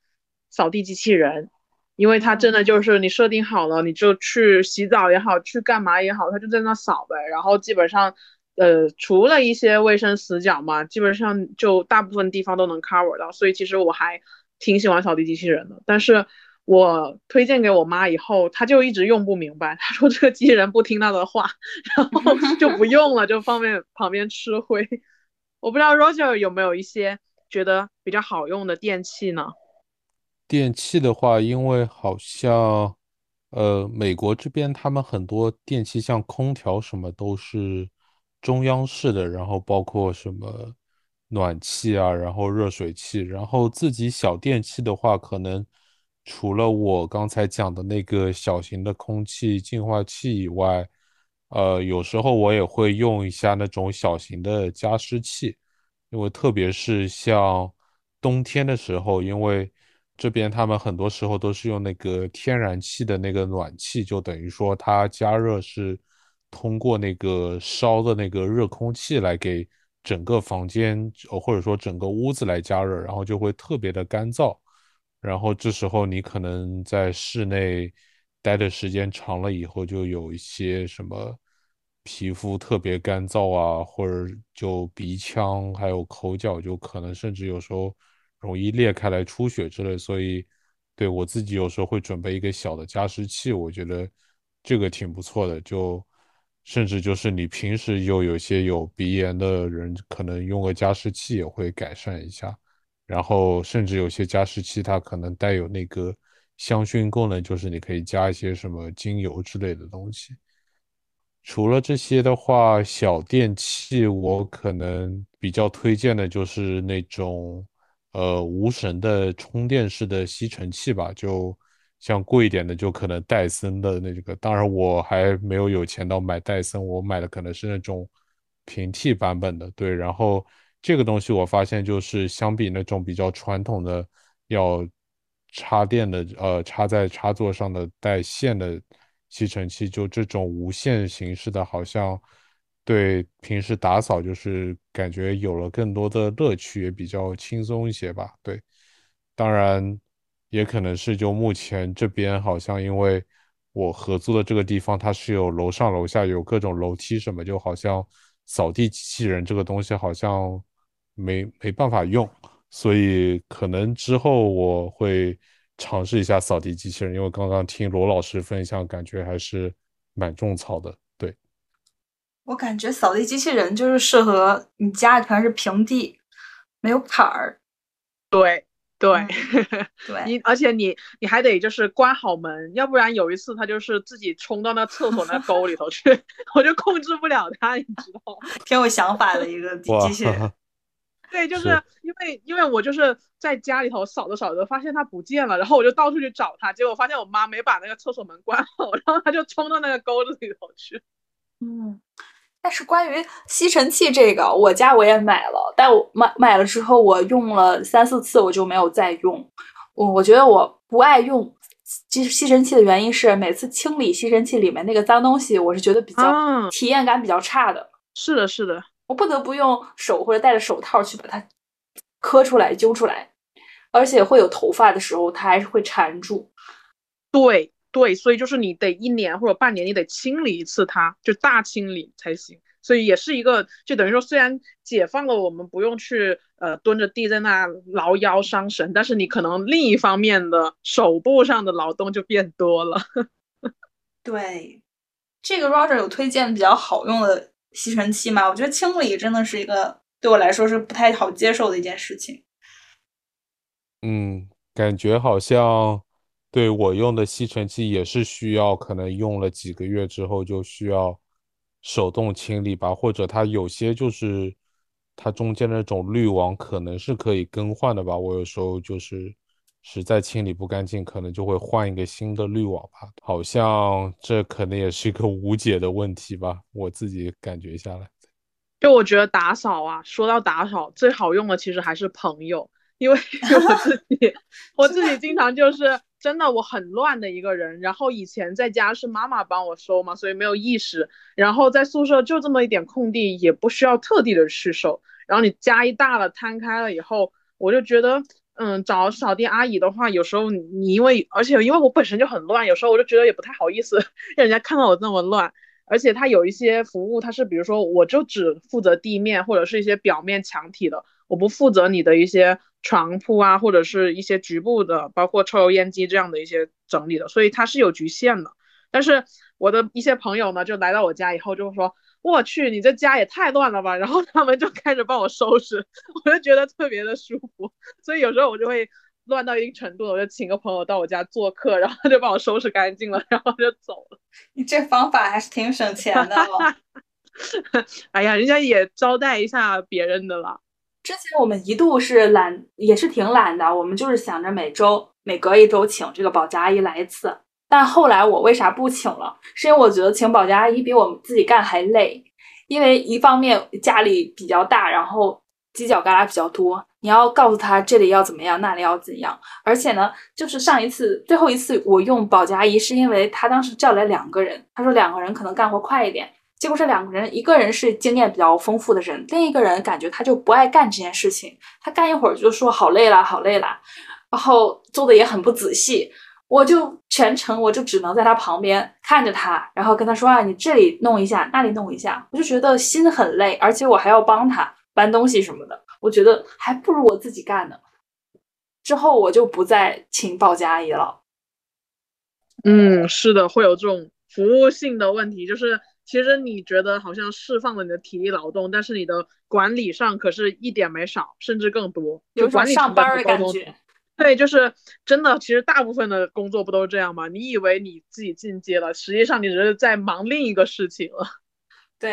扫地机器人，因为它真的就是你设定好了，你就去洗澡也好，去干嘛也好，它就在那扫呗。然后基本上除了一些卫生死角嘛，基本上就大部分地方都能 cover 到，所以其实我还挺喜欢扫地机器人的。但是我推荐给我妈以后，她就一直用不明白，她说这个机器人不听她的话，然后就不用了，就放在旁边吃灰。我不知道 Roger 有没有一些觉得比较好用的电器呢？电器的话，因为好像美国这边他们很多电器像空调什么都是中央式的，然后包括什么暖气啊，然后热水器，然后自己小电器的话，可能除了我刚才讲的那个小型的空气净化器以外，有时候我也会用一下那种小型的加湿器，因为特别是像冬天的时候，因为这边他们很多时候都是用那个天然气的那个暖气，就等于说它加热是通过那个烧的那个热空气来给整个房间或者说整个屋子来加热，然后就会特别的干燥。然后这时候你可能在室内待的时间长了以后，就有一些什么皮肤特别干燥啊，或者就鼻腔还有口角，就可能甚至有时候容易裂开来出血之类，所以对我自己有时候会准备一个小的加湿器，我觉得这个挺不错的，就甚至就是你平时有些有鼻炎的人，可能用个加湿器也会改善一下。然后甚至有些加湿器它可能带有那个香薰功能，就是你可以加一些什么精油之类的东西。除了这些的话，小电器我可能比较推荐的就是那种无绳的充电式的吸尘器吧，就像贵一点的就可能戴森的那个，当然我还没有钱到买戴森，我买的可能是那种平替版本的。对，然后这个东西我发现就是相比那种比较传统的要插电的插在插座上的带线的吸尘器，就这种无线形式的好像对平时打扫就是感觉有了更多的乐趣，也比较轻松一些吧。对，当然也可能是就目前这边好像因为我合租的这个地方它是有楼上楼下有各种楼梯什么，就好像扫地机器人这个东西好像没办法用，所以可能之后我会尝试一下扫地机器人，因为刚刚听罗老师分享感觉还是蛮种草的。对，我感觉扫地机器人就是适合你家里全是平地没有坎儿。对对、对你，而且你还得就是关好门，要不然有一次他就是自己冲到那厕所那沟里头去，我就控制不了他，你知道吗？挺有想法的一个机器人。对，就是因为我就是在家里头扫着扫着发现他不见了，然后我就到处去找他，结果发现我妈没把那个厕所门关好，然后他就冲到那个沟子里头去。嗯。但是关于吸尘器这个，我家我也买了，但我买了之后我用了3-4次我就没有再用。我觉得我不爱用吸尘器的原因是每次清理吸尘器里面那个脏东西，我是觉得比较体验感比较差的。是的是的，我不得不用手或者戴着手套去把它磕出来揪出来，而且会有头发的时候它还是会缠住。对对，所以就是你得1年或者半年你得清理一次它，就大清理才行。所以也是一个就等于说虽然解放了我们不用去蹲着地在那劳腰伤神，但是你可能另一方面的手部上的劳动就变多了。对，这个 Roger 有推荐比较好用的吸尘器吗？我觉得清理真的是一个对我来说是不太好接受的一件事情。嗯，感觉好像对我用的吸尘器也是需要可能用了几个月之后就需要手动清理吧，或者它有些就是它中间那种滤网可能是可以更换的吧，我有时候就是实在清理不干净可能就会换一个新的滤网吧，好像这可能也是一个无解的问题吧，我自己感觉下来。就我觉得打扫啊，说到打扫最好用的其实还是朋友，因为我自己经常就是真的我很乱的一个人，然后以前在家是妈妈帮我收嘛，所以没有意识，然后在宿舍就这么一点空地也不需要特地的去收，然后你家一大了摊开了以后，我就觉得找扫地阿姨的话，有时候你因为我本身就很乱，有时候我就觉得也不太好意思让人家看到我那么乱，而且它有一些服务它是比如说我就只负责地面或者是一些表面墙体的，我不负责你的一些床铺啊或者是一些局部的包括抽油烟机这样的一些整理的，所以它是有局限的。但是我的一些朋友呢就来到我家以后就说，我去你这家也太乱了吧，然后他们就开始帮我收拾，我就觉得特别的舒服，所以有时候我就会乱到一定程度了，我就请个朋友到我家做客，然后他就帮我收拾干净了，然后就走了。你这方法还是挺省钱的哦。哎呀，人家也招待一下别人的了。之前我们一度是懒，也是挺懒的，我们就是想着每隔一周请这个保洁阿姨来一次，但后来我为啥不请了，是因为我觉得请保洁阿姨比我们自己干还累，因为一方面家里比较大，然后犄角旮旯比较多，你要告诉他这里要怎么样那里要怎样，而且呢就是最后一次我用保洁阿姨是因为他当时叫来2个人，他说2个人可能干活快一点，结果这2个人，一个人是经验比较丰富的人，另一个人感觉他就不爱干这件事情，他干一会儿就说好累啦好累啦，然后做的也很不仔细，我就全程我就只能在他旁边看着他，然后跟他说啊，你这里弄一下，那里弄一下，我就觉得心很累，而且我还要帮他搬东西什么的，我觉得还不如我自己干呢。之后我就不再请保洁阿姨了。嗯，是的，会有这种服务性的问题，就是其实你觉得好像释放了你的体力劳动，但是你的管理上可是一点没少，甚至更多，有种上班的感觉。对，就是真的，其实大部分的工作不都是这样吗？你以为你自己进阶了，实际上你只是在忙另一个事情了。对。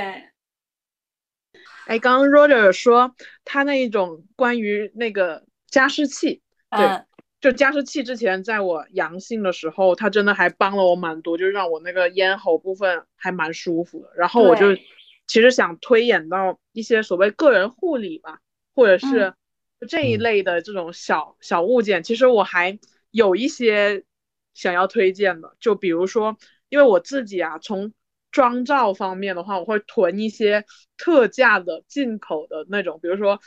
哎，刚刚 Roger 说他那一种关于那个加湿器，对，就加湿器之前在我阳性的时候，他真的还帮了我蛮多，就让我那个咽喉部分还蛮舒服的。然后我就其实想推演到一些所谓个人护理吧，或者是这一类的这种小物件，其实我还有一些想要推荐的，就比如说，因为我自己啊，从妆造方面的话，我会囤一些特价的进口的那种，比如说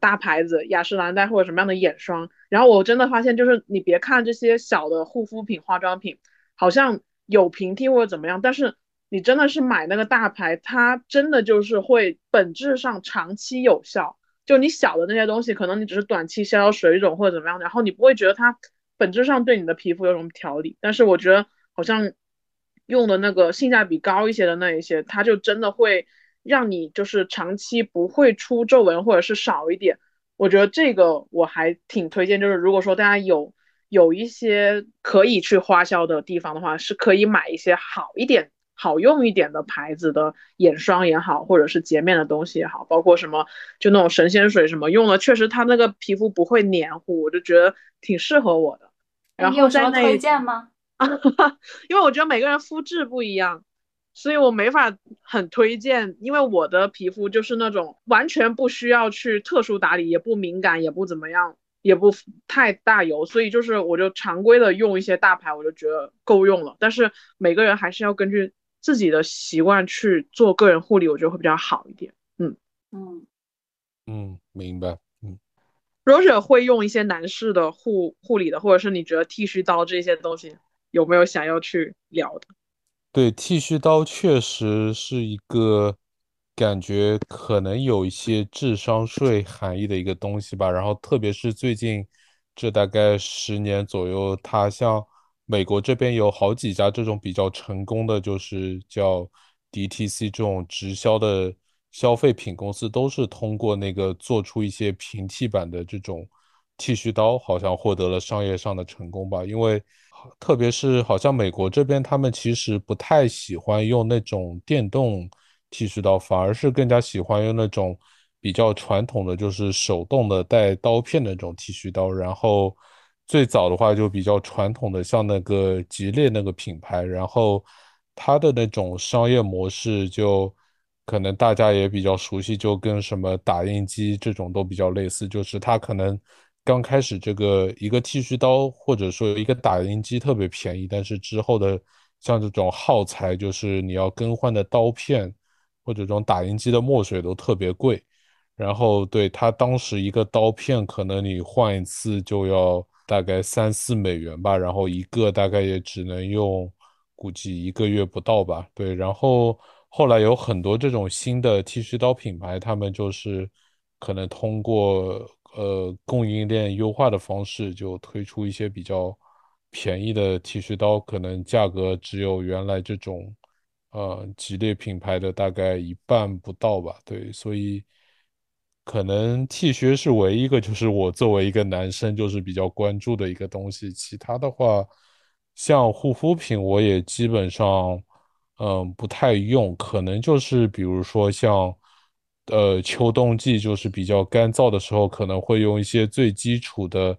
大牌子雅诗兰黛或者什么样的眼霜。然后我真的发现，就是你别看这些小的护肤品化妆品好像有平替或者怎么样，但是你真的是买那个大牌，它真的就是会本质上长期有效。就你小的那些东西，可能你只是短期消消水肿或者怎么样，然后你不会觉得它本质上对你的皮肤有什么调理。但是我觉得好像用的那个性价比高一些的那一些，它就真的会让你就是长期不会出皱纹或者是少一点。我觉得这个我还挺推荐，就是如果说大家有一些可以去花销的地方的话，是可以买一些好一点好用一点的牌子的眼霜也好，或者是洁面的东西也好，包括什么就那种神仙水什么用的，确实它那个皮肤不会黏糊，我就觉得挺适合我的。然后有什么推荐吗？因为我觉得每个人肤质不一样，所以我没法很推荐，因为我的皮肤就是那种完全不需要去特殊打理，也不敏感，也不怎么样，也不太大油，所以就是我就常规的用一些大牌，我就觉得够用了。但是每个人还是要根据自己的习惯去做个人护理，我觉得会比较好一点。明白。Roger 会用一些男士的护理的，或者是你觉得剃须刀这些东西有没有想要去聊的？对，剃须刀确实是一个感觉可能有一些智商税含义的一个东西吧。然后特别是最近这大概10年左右，它像美国这边有好几家这种比较成功的，就是叫 DTC 这种直销的消费品公司，都是通过那个做出一些平替版的这种剃须刀，好像获得了商业上的成功吧。因为特别是好像美国这边，他们其实不太喜欢用那种电动剃须刀，反而是更加喜欢用那种比较传统的，就是手动的带刀片的那种剃须刀。然后最早的话就比较传统的，像那个吉列那个品牌，然后它的那种商业模式就可能大家也比较熟悉，就跟什么打印机这种都比较类似，就是它可能刚开始这个一个剃须刀或者说一个打印机特别便宜，但是之后的像这种耗材，就是你要更换的刀片或者这种打印机的墨水都特别贵。然后对，它当时一个刀片可能你换一次就要大概3-4美元吧，然后一个大概也只能用估计1个月不到吧。对，然后后来有很多这种新的剃须刀品牌，他们就是可能通过供应链优化的方式，就推出一些比较便宜的剃须刀，可能价格只有原来这种吉列品牌的大概1半不到吧。对，所以可能剃须是唯一一个就是我作为一个男生就是比较关注的一个东西。其他的话像护肤品我也基本上不太用，可能就是比如说像秋冬季就是比较干燥的时候，可能会用一些最基础的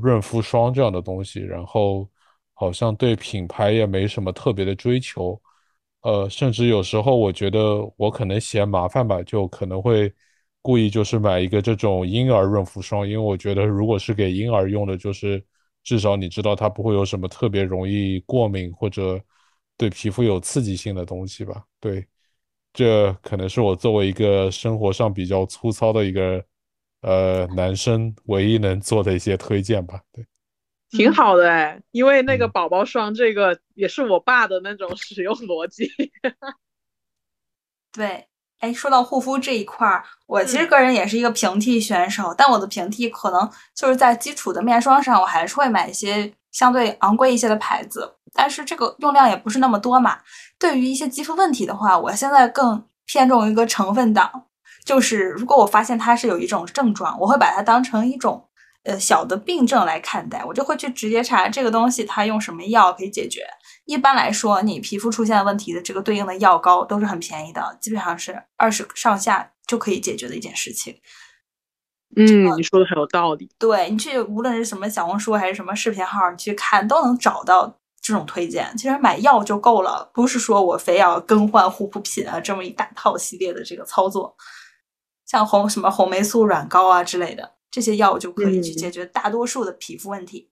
润肤霜这样的东西。然后好像对品牌也没什么特别的追求，甚至有时候我觉得我可能嫌麻烦吧，就可能会故意就是买一个这种婴儿润肤霜，因为我觉得如果是给婴儿用的，就是至少你知道它不会有什么特别容易过敏或者对皮肤有刺激性的东西吧。对，这可能是我作为一个生活上比较粗糙的一个男生唯一能做的一些推荐吧。对，挺好的哎，因为那个宝宝霜这个也是我爸的那种使用逻辑。对，哎，说到护肤这一块，我其实个人也是一个平替选手，但我的平替可能就是在基础的面霜上，我还是会买一些相对昂贵一些的牌子，但是这个用量也不是那么多嘛。对于一些肌肤问题的话，我现在更偏重一个成分党，就是如果我发现它是有一种症状，我会把它当成一种小的病症来看待，我就会去直接查这个东西它用什么药可以解决。一般来说，你皮肤出现问题的这个对应的药膏都是很便宜的，基本上是20上下就可以解决的一件事情。嗯，你说的很有道理。对，你去无论是什么小红书还是什么视频号，你去看都能找到这种推荐。其实买药就够了，不是说我非要更换护肤品啊这么一大套系列的这个操作，像什么红霉素软膏啊之类的。这些药就可以去解决大多数的皮肤问题。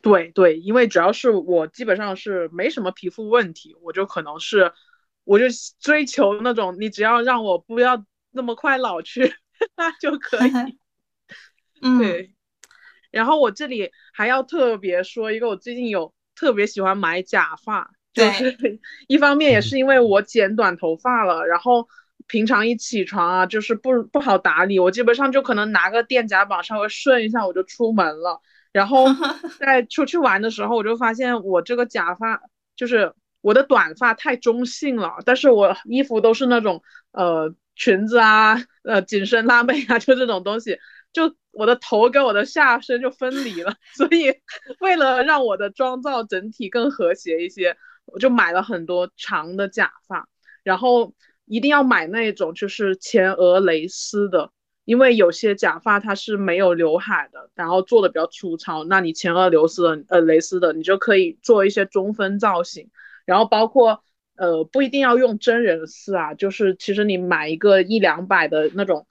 对对，因为只要是我基本上是没什么皮肤问题，我就追求那种你只要让我不要那么快老去那就可以。对。然后我这里还要特别说一个，我最近有特别喜欢买假发，就是一方面也是因为我剪短头发了，然后平常一起床啊就是不好打理，我基本上就可能拿个电夹板稍微顺一下我就出门了。然后在出去玩的时候我就发现我这个假发就是我的短发太中性了，但是我衣服都是那种裙子啊紧身拉妹啊就这种东西，就我的头跟我的下身就分离了。所以为了让我的妆造整体更和谐一些，我就买了很多长的假发，然后一定要买那种就是前额蕾丝的，因为有些假发它是没有刘海的，然后做的比较粗糙，那你前额蕾丝的你就可以做一些中分造型。然后包括不一定要用真人丝啊，就是其实你买一个100-200的那种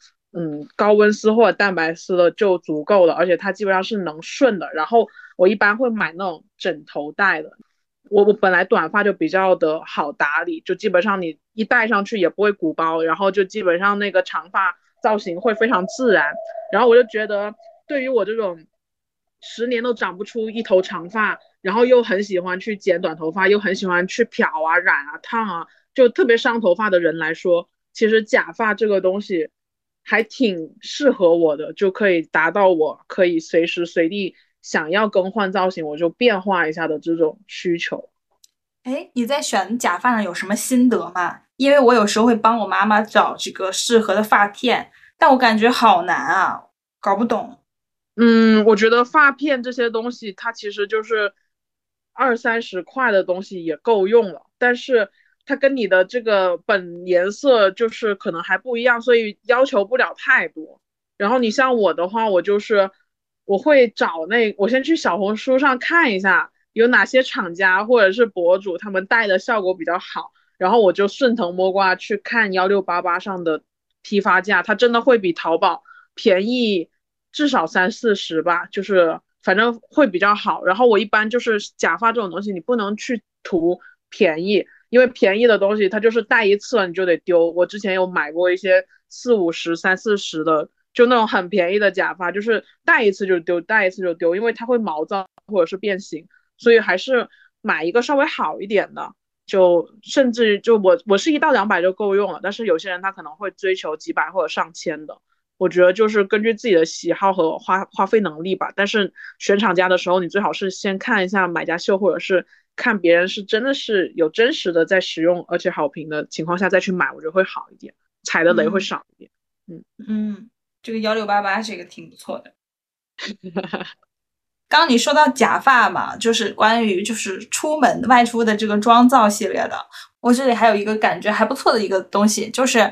高温丝或者蛋白丝的就足够了，而且它基本上是能顺的。然后我一般会买那种枕头带的，我本来短发就比较的好打理，就基本上你一戴上去也不会鼓包，然后就基本上那个长发造型会非常自然。然后我就觉得对于我这种10年都长不出一头长发，然后又很喜欢去剪短头发，又很喜欢去漂啊染啊烫啊，就特别伤头发的人来说，其实假发这个东西还挺适合我的，就可以达到我可以随时随地想要更换造型我就变化一下的这种需求。哎，你在选假发上有什么心得吗？因为我有时候会帮我妈妈找这个适合的发片，但我感觉好难啊，搞不懂。我觉得发片这些东西它其实就是20-30块的东西也够用了，但是它跟你的这个本颜色就是可能还不一样，所以要求不了太多。然后你像我的话，我会找我先去小红书上看一下有哪些厂家或者是博主他们戴的效果比较好，然后我就顺藤摸瓜去看1688上的批发价，它真的会比淘宝便宜至少30-40吧，就是反正会比较好。然后我一般就是假发这种东西你不能去图便宜，因为便宜的东西它就是戴一次了你就得丢。我之前有买过一些40-50、30-40的，就那种很便宜的假发，就是戴一次就丢，戴一次就丢，因为它会毛躁或者是变形，所以还是买一个稍微好一点的。就甚至就我是100-200就够用了，但是有些人他可能会追求几百或者上千的，我觉得就是根据自己的喜好和花费能力吧。但是选厂家的时候你最好是先看一下买家秀，或者是看别人是真的是有真实的在使用而且好评的情况下再去买，我觉得会好一点，踩的雷会少一点。这个1688这个挺不错的。刚刚你说到假发嘛，就是关于就是出门外出的这个妆造系列的，我这里还有一个感觉还不错的一个东西，就是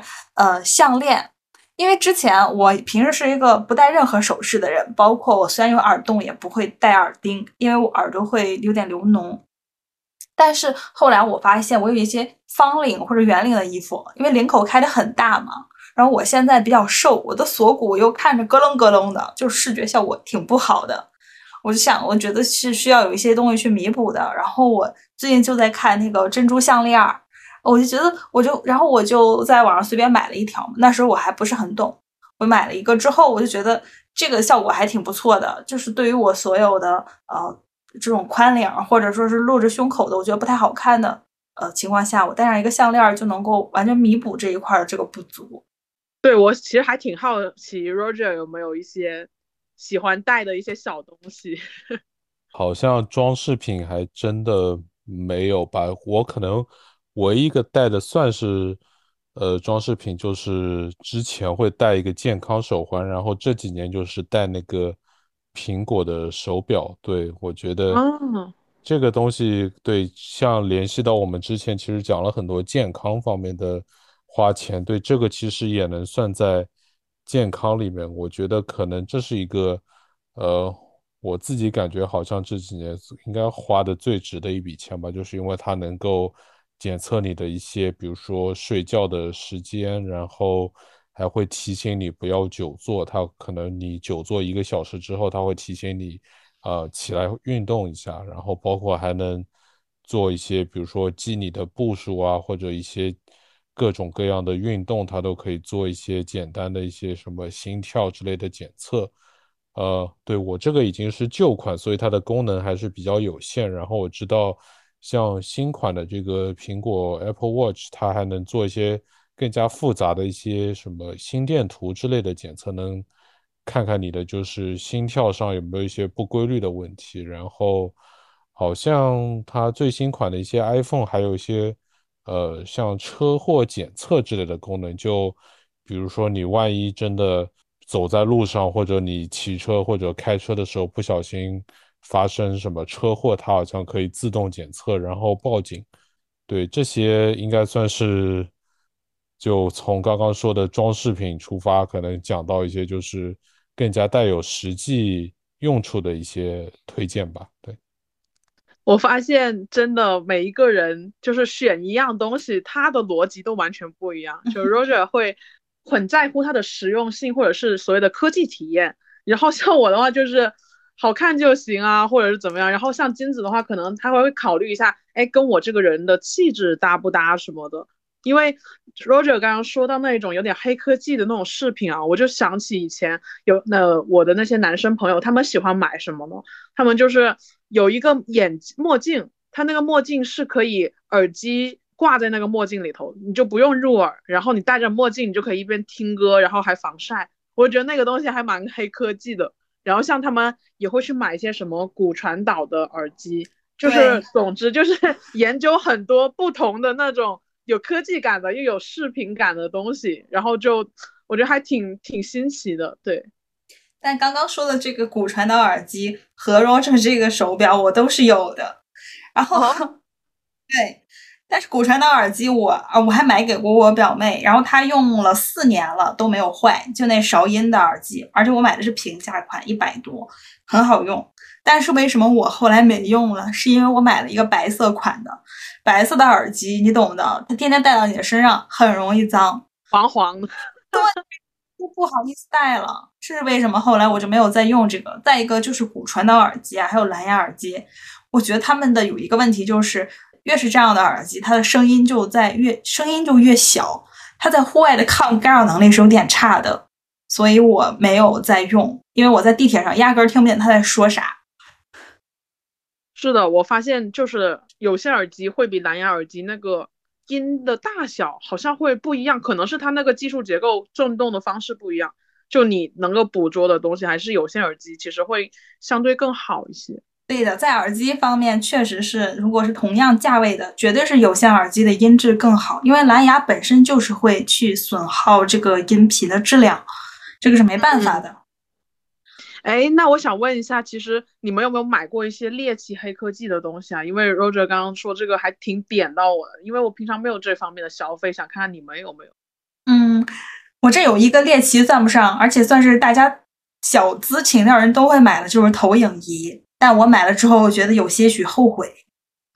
项链。因为之前我平时是一个不戴任何首饰的人，包括我虽然有耳洞也不会戴耳钉，因为我耳朵会有点流脓。但是后来我发现我有一些方领或者圆领的衣服，因为领口开得很大嘛，然后我现在比较瘦，我的锁骨又看着咯楞咯楞的，就视觉效果挺不好的。我觉得是需要有一些东西去弥补的。然后我最近就在看那个珍珠项链，我就觉得然后我就在网上随便买了一条，那时候我还不是很懂，我买了一个之后，我就觉得这个效果还挺不错的，就是对于我所有的这种宽领或者说是露着胸口的，我觉得不太好看的情况下，我戴上一个项链就能够完全弥补这一块的这个不足。对，我其实还挺好奇 Roger 有没有一些喜欢戴的一些小东西。好像装饰品还真的没有吧，我可能唯一一个戴的算是装饰品，就是之前会戴一个健康手环，然后这几年就是戴那个苹果的手表。对，我觉得这个东西，对，像联系到我们之前其实讲了很多健康方面的花钱，对，这个其实也能算在健康里面。我觉得可能这是一个我自己感觉好像这几年应该花的最值的一笔钱吧，就是因为它能够检测你的一些比如说睡觉的时间，然后还会提醒你不要久坐，它可能你久坐1个小时之后它会提醒你起来运动一下，然后包括还能做一些比如说记你的步数啊，或者一些各种各样的运动，它都可以做一些简单的一些什么心跳之类的检测。对，我这个已经是旧款，所以它的功能还是比较有限，然后我知道像新款的这个苹果 Apple Watch 它还能做一些更加复杂的一些什么心电图之类的检测，能看看你的就是心跳上有没有一些不规律的问题，然后好像它最新款的一些 iPhone 还有一些像车祸检测之类的功能，就比如说你万一真的走在路上，或者你骑车或者开车的时候不小心发生什么车祸，它好像可以自动检测然后报警。对，这些应该算是就从刚刚说的装饰品出发，可能讲到一些就是更加带有实际用处的一些推荐吧。对，我发现真的每一个人就是选一样东西他的逻辑都完全不一样，就 Roger 会很在乎它的实用性或者是所谓的科技体验，然后像我的话就是好看就行啊，或者是怎么样，然后像金子的话可能他会考虑一下，哎，跟我这个人的气质搭不搭什么的。因为 Roger 刚刚说到那种有点黑科技的那种饰品啊，我就想起以前有我的那些男生朋友，他们喜欢买什么呢？他们就是有一个墨镜，他那个墨镜是可以耳机挂在那个墨镜里头，你就不用入耳，然后你戴着墨镜你就可以一边听歌然后还防晒，我觉得那个东西还蛮黑科技的。然后像他们也会去买一些什么骨传导的耳机，就是总之就是研究很多不同的那种有科技感的又有视频感的东西，然后就我觉得还挺新奇的。对，但刚刚说的这个骨传导耳机和 Roger 这个手表我都是有的，然后对，但是骨传导耳机我还买给过我表妹，然后她用了4年了都没有坏，就那韶音的耳机，而且我买的是平价款100多，很好用。但是为什么我后来没用了，是因为我买了一个白色款的，白色的耳机你懂的，它天天戴到你的身上很容易脏，黄黄的，对，就不好意思戴了，这是为什么后来我就没有再用这个。再一个就是骨传导耳机啊，还有蓝牙耳机，我觉得他们的有一个问题就是越是这样的耳机它的声音就越小，它在户外的抗干扰能力是有点差的，所以我没有再用，因为我在地铁上压根听不见它在说啥。是的，我发现就是有些耳机会比蓝牙耳机那个音的大小好像会不一样，可能是它那个技术结构震动的方式不一样，就你能够捕捉的东西还是有些耳机其实会相对更好一些。对的，在耳机方面确实是，如果是同样价位的绝对是有线耳机的音质更好，因为蓝牙本身就是会去损耗这个音频的质量，这个是没办法的。哎，那我想问一下，其实你们有没有买过一些猎奇黑科技的东西啊？因为 Roger 刚刚说这个还挺点到我的，因为我平常没有这方面的消费，想看看你们有没有。我这有一个猎奇算不上，而且算是大家小资情调人都会买的，就是投影仪。但我买了之后我觉得有些许后悔。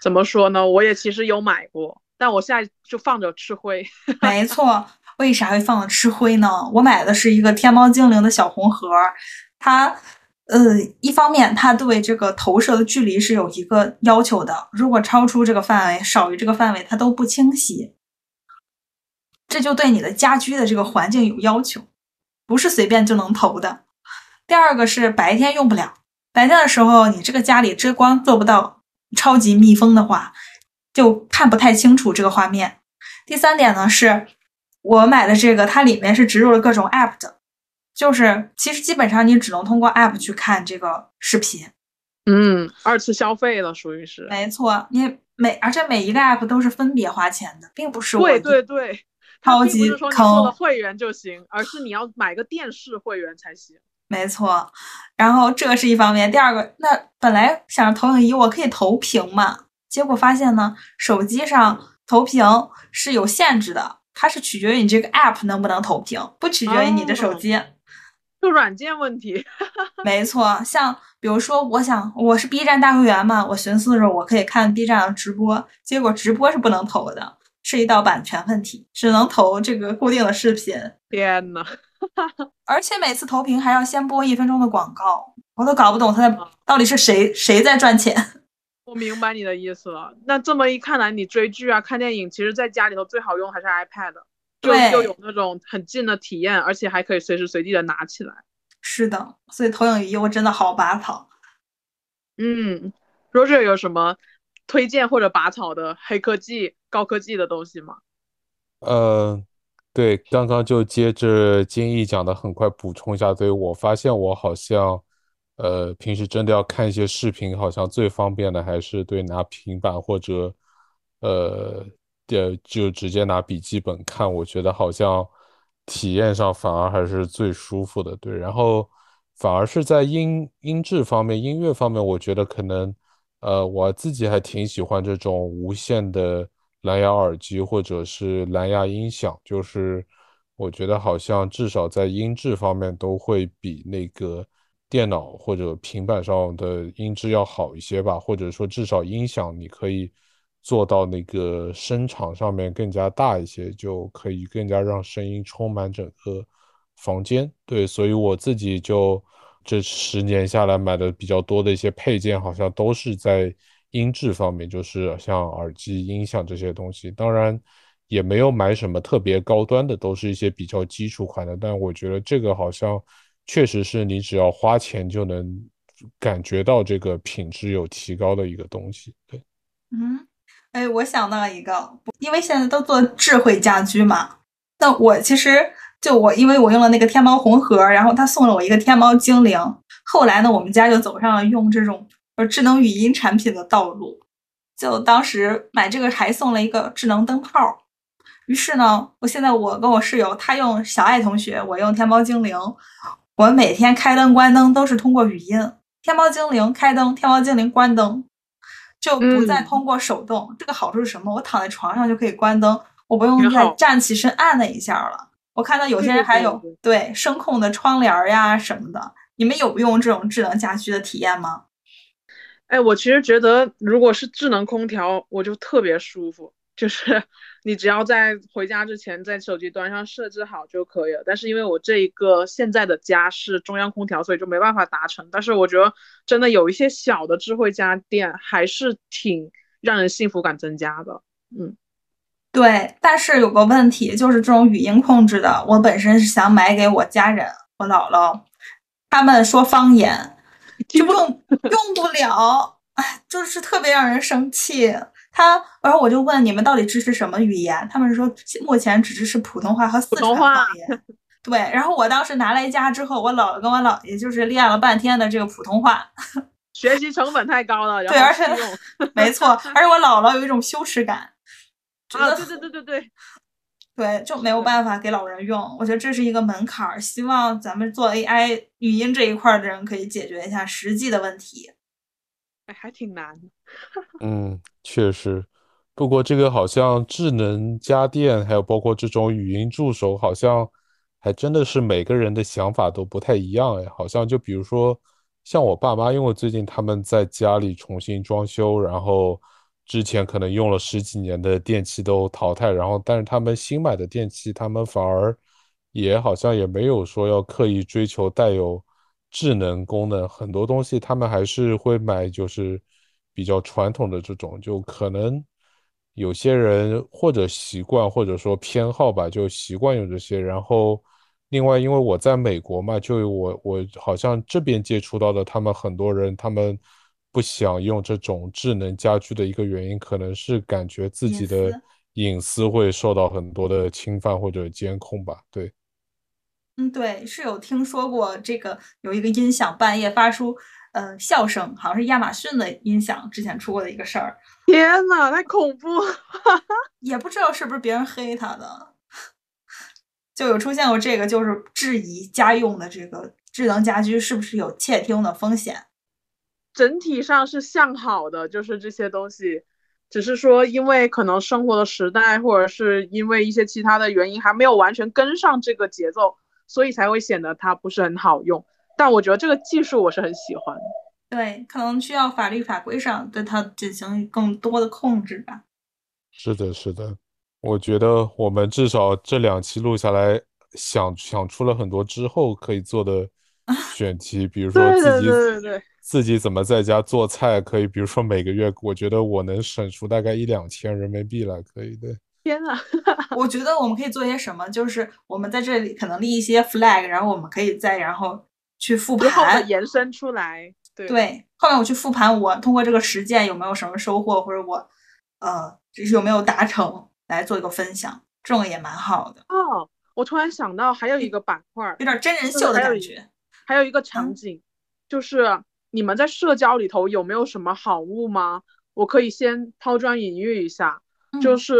怎么说呢，我也其实有买过，但我现在就放着吃灰。没错，为啥会放着吃灰呢？我买的是一个天猫精灵的小红盒，它一方面它对这个投射的距离是有一个要求的，如果超出这个范围少于这个范围它都不清晰，这就对你的家居的这个环境有要求。不是随便就能投的。第二个是白天用不了，白天的时候你这个家里遮光做不到超级密封的话，就看不太清楚这个画面。第三点呢是我买的这个，它里面是植入了各种 app 的，就是其实基本上你只能通过 app 去看这个视频。嗯，二次消费了属于是。没错，你而且每一个 app 都是分别花钱的，并不是我。对对对，它并不是说你做了会员就行，而是你要买个电视会员才行。没错，然后这个是一方面。第二个，那本来想着投影仪我可以投屏嘛，结果发现呢，手机上投屏是有限制的，它是取决于你这个 app 能不能投屏，不取决于你的手机。哦，就软件问题。没错，像比如说我是 B 站大会员嘛，我寻思着我可以看 B 站的直播，结果直播是不能投的，是一道版权问题，只能投这个固定的视频。天哪！而且每次投屏还要先播1分钟的广告，我都搞不懂他到底是谁在赚钱。我明白你的意思了。那这么一看来，你追剧啊看电影其实在家里头最好用还是 iPad， 又有那种很近的体验，而且还可以随时随地的拿起来。是的，所以投影仪我真的好拔草。嗯， Roger 有什么推荐或者拔草的黑科技高科技的东西吗？对，刚刚就接着金毅讲的，很快补充一下。对，我发现我好像，平时真的要看一些视频，好像最方便的还是对拿平板或者，就直接拿笔记本看。我觉得好像体验上反而还是最舒服的。对，然后反而是在音质方面、音乐方面，我觉得可能，我自己还挺喜欢这种无线的蓝牙耳机或者是蓝牙音响，就是我觉得好像至少在音质方面都会比那个电脑或者平板上的音质要好一些吧，或者说至少音响你可以做到那个声场上面更加大一些，就可以更加让声音充满整个房间。对，所以我自己就这10年下来买的比较多的一些配件好像都是在音质方面，就是像耳机音响这些东西，当然也没有买什么特别高端的，都是一些比较基础款的，但我觉得这个好像确实是你只要花钱就能感觉到这个品质有提高的一个东西。对，我想到一个，因为现在都做智慧家居嘛，那我其实因为我用了那个天猫红盒，然后他送了我一个天猫精灵，后来呢我们家就走上了用这种智能语音产品的道路，就当时买这个还送了一个智能灯泡。于是呢，我跟我室友，他用小爱同学，我用天猫精灵，我每天开灯关灯都是通过语音，天猫精灵开灯，天猫精灵关灯，就不再通过手动。这个好处是什么？我躺在床上就可以关灯，我不用再站起身按了一下了。我看到有些人还有 对声控的窗帘呀什么的，你们有用这种智能家居的体验吗？哎，我其实觉得如果是智能空调我就特别舒服，就是你只要在回家之前在手机端上设置好就可以了。但是因为我这一个现在的家是中央空调，所以就没办法达成。但是我觉得真的有一些小的智慧家电还是挺让人幸福感增加的。嗯，对，但是有个问题，就是这种语音控制的我本身是想买给我家人，我姥姥他们说方言就用不了，哎，就是特别让人生气。然后我就问你们到底支持什么语言，他们说目前只支持普通话和四川方言。对，然后我当时拿来家之后，我姥姥跟我姥爷就是练了半天的这个普通话，学习成本太高了。对，而且没错，而且我姥姥有一种羞耻感，啊，对，就没有办法给老人用。我觉得这是一个门槛，希望咱们做 AI 语音这一块的人可以解决一下实际的问题。哎，还挺难的。确实。不过这个好像智能家电还有包括这种语音助手，好像还真的是每个人的想法都不太一样。哎，好像就比如说像我爸妈，因为我最近他们在家里重新装修，然后之前可能用了十几年的电器都淘汰，然后但是他们新买的电器，他们反而也好像也没有说要刻意追求带有智能功能，很多东西他们还是会买就是比较传统的这种，就可能有些人或者习惯或者说偏好吧，就习惯用这些，然后另外因为我在美国嘛，就我好像这边接触到的他们很多人，他们不想用这种智能家居的一个原因可能是感觉自己的隐私会受到很多的侵犯或者监控吧。对，对，是有听说过这个，有一个音响半夜发出笑声，好像是亚马逊的音响之前出过的一个事儿。天哪，太恐怖了也不知道是不是别人黑他的，就有出现过这个，就是质疑家用的这个智能家居是不是有窃听的风险。整体上是向好的，就是这些东西，只是说因为可能生活的时代或者是因为一些其他的原因还没有完全跟上这个节奏，所以才会显得它不是很好用。但我觉得这个技术我是很喜欢的。对，可能需要法律法规上对它进行更多的控制吧。是的，是的，我觉得我们至少这2期录下来想出了很多之后可以做的选题，比如说自己怎么在家做菜，可以比如说每个月我觉得我能省出大概1-2000人民币了，可以的。天哪我觉得我们可以做些什么，就是我们在这里可能立一些 flag， 然后我们可以再然后去复盘延伸出来。 对，后面我去复盘我通过这个实践有没有什么收获，或者我有没有达成，来做一个分享，这种也蛮好的。哦，我突然想到还有一个板块有点真人秀的感觉，还有一个场景，就是你们在社交里头有没有什么好物吗？我可以先抛砖引玉一下，就是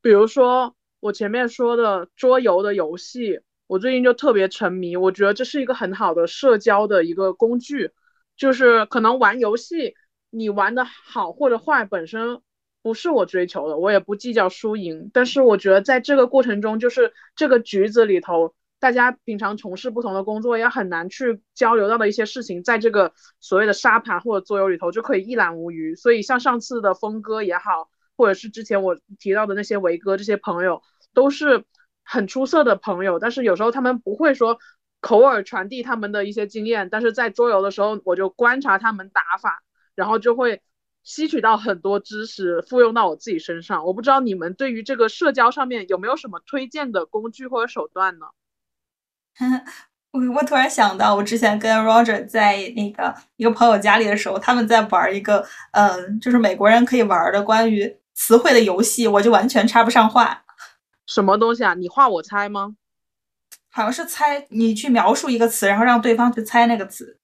比如说我前面说的桌游的游戏，我最近就特别沉迷，我觉得这是一个很好的社交的一个工具。就是可能玩游戏你玩的好或者坏本身不是我追求的，我也不计较输赢，但是我觉得在这个过程中，就是这个局子里头大家平常从事不同的工作也很难去交流到的一些事情，在这个所谓的沙盘或者桌游里头就可以一览无余。所以像上次的峰哥也好，或者是之前我提到的那些维哥，这些朋友都是很出色的朋友，但是有时候他们不会说口耳传递他们的一些经验，但是在桌游的时候我就观察他们打法，然后就会吸取到很多知识复用到我自己身上。我不知道你们对于这个社交上面有没有什么推荐的工具或者手段呢？我突然想到我之前跟 Roger 在那个一个朋友家里的时候，他们在玩一个就是美国人可以玩的关于词汇的游戏，我就完全插不上话。什么东西啊？你画我猜吗？好像是猜，你去描述一个词，然后让对方去猜那个词。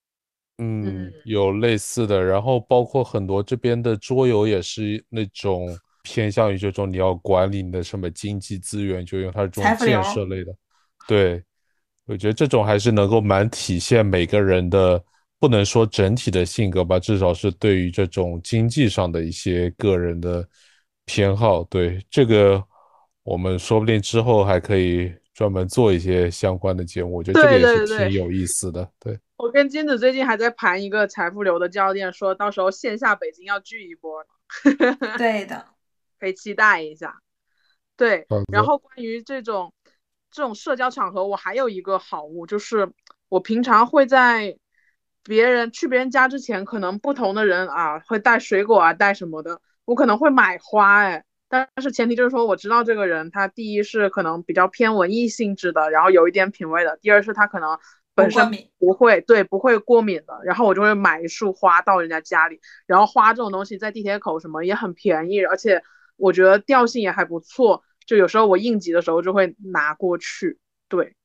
有类似的，然后包括很多这边的桌游也是那种偏向于这种你要管理你的什么经济资源，就用它这种建设类的。对，我觉得这种还是能够蛮体现每个人的，不能说整体的性格吧，至少是对于这种经济上的一些个人的偏好。对，这个我们说不定之后还可以专门做一些相关的节目，我觉得这个也是挺有意思的。 对，我跟金子最近还在盘一个财富流的教练，说到时候线下北京要聚一波对的，可以期待一下。对，然后关于这种社交场合，我还有一个好物，就是我平常会在去别人家之前，可能不同的人啊会带水果啊带什么的，我可能会买花但是前提就是说我知道这个人他第一是可能比较偏文艺性质的，然后有一点品味的，第二是他可能本身不会过敏的，然后我就会买一束花到人家家里。然后花这种东西在地铁口什么也很便宜，而且我觉得调性也还不错，就有时候我应急的时候就会拿过去。对，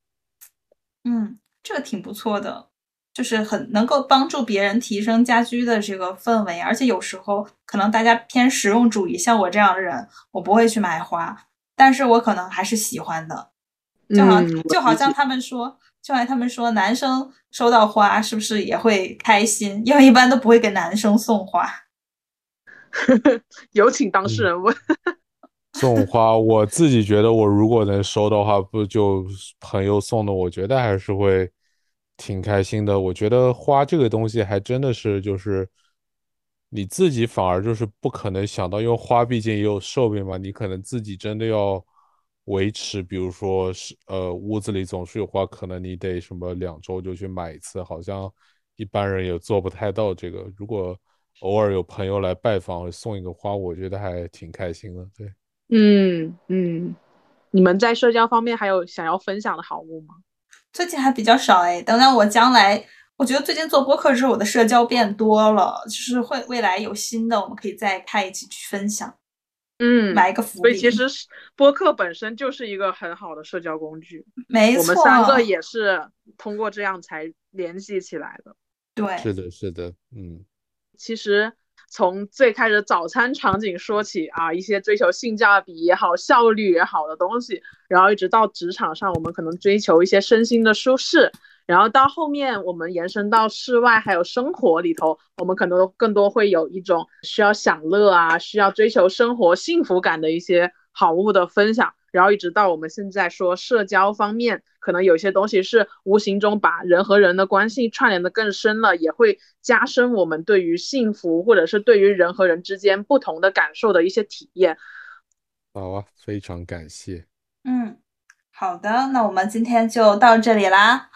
这个挺不错的，就是很能够帮助别人提升家居的这个氛围。而且有时候可能大家偏实用主义，像我这样的人我不会去买花，但是我可能还是喜欢的。就好像他们说男生收到花是不是也会开心，因为一般都不会给男生送花有请当事人问送花，我自己觉得我如果能收到花，不就朋友送的，我觉得还是会挺开心的。我觉得花这个东西还真的是，就是你自己反而就是不可能想到，因为花毕竟也有寿命嘛，你可能自己真的要维持，比如说屋子里总是有花，可能你得什么2周就去买一次，好像一般人也做不太到这个。如果偶尔有朋友来拜访送一个花，我觉得还挺开心的。对，你们在社交方面还有想要分享的好物吗？最近还比较少哎。等等我将来，我觉得最近做播客之后我的社交变多了，就是会未来有新的我们可以再开一期去分享。嗯，来个福利。所以其实播客本身就是一个很好的社交工具，没错，我们三个也是通过这样才联系起来的。对，是的，是的，嗯。其实从最开始早餐场景说起啊，一些追求性价比也好、效率也好的东西，然后一直到职场上，我们可能追求一些身心的舒适，然后到后面我们延伸到室外还有生活里头，我们可能更多会有一种需要享乐啊，需要追求生活幸福感的一些好物的分享，然后一直到我们现在说社交方面，可能有些东西是无形中把人和人的关系串联的更深了，也会加深我们对于幸福或者是对于人和人之间不同的感受的一些体验。好啊，非常感谢。嗯，好的，那我们今天就到这里啦。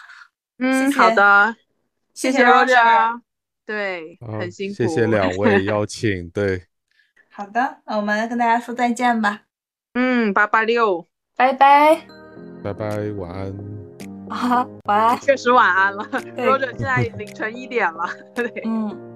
嗯，谢谢，好的，谢谢 Roger， 对，很辛苦，谢谢两位邀请，对，好的，那我们跟大家说再见吧。嗯，886，拜拜，拜拜，晚安。啊，晚安，确实晚安了，Roger 现在凌晨1点了，对，嗯。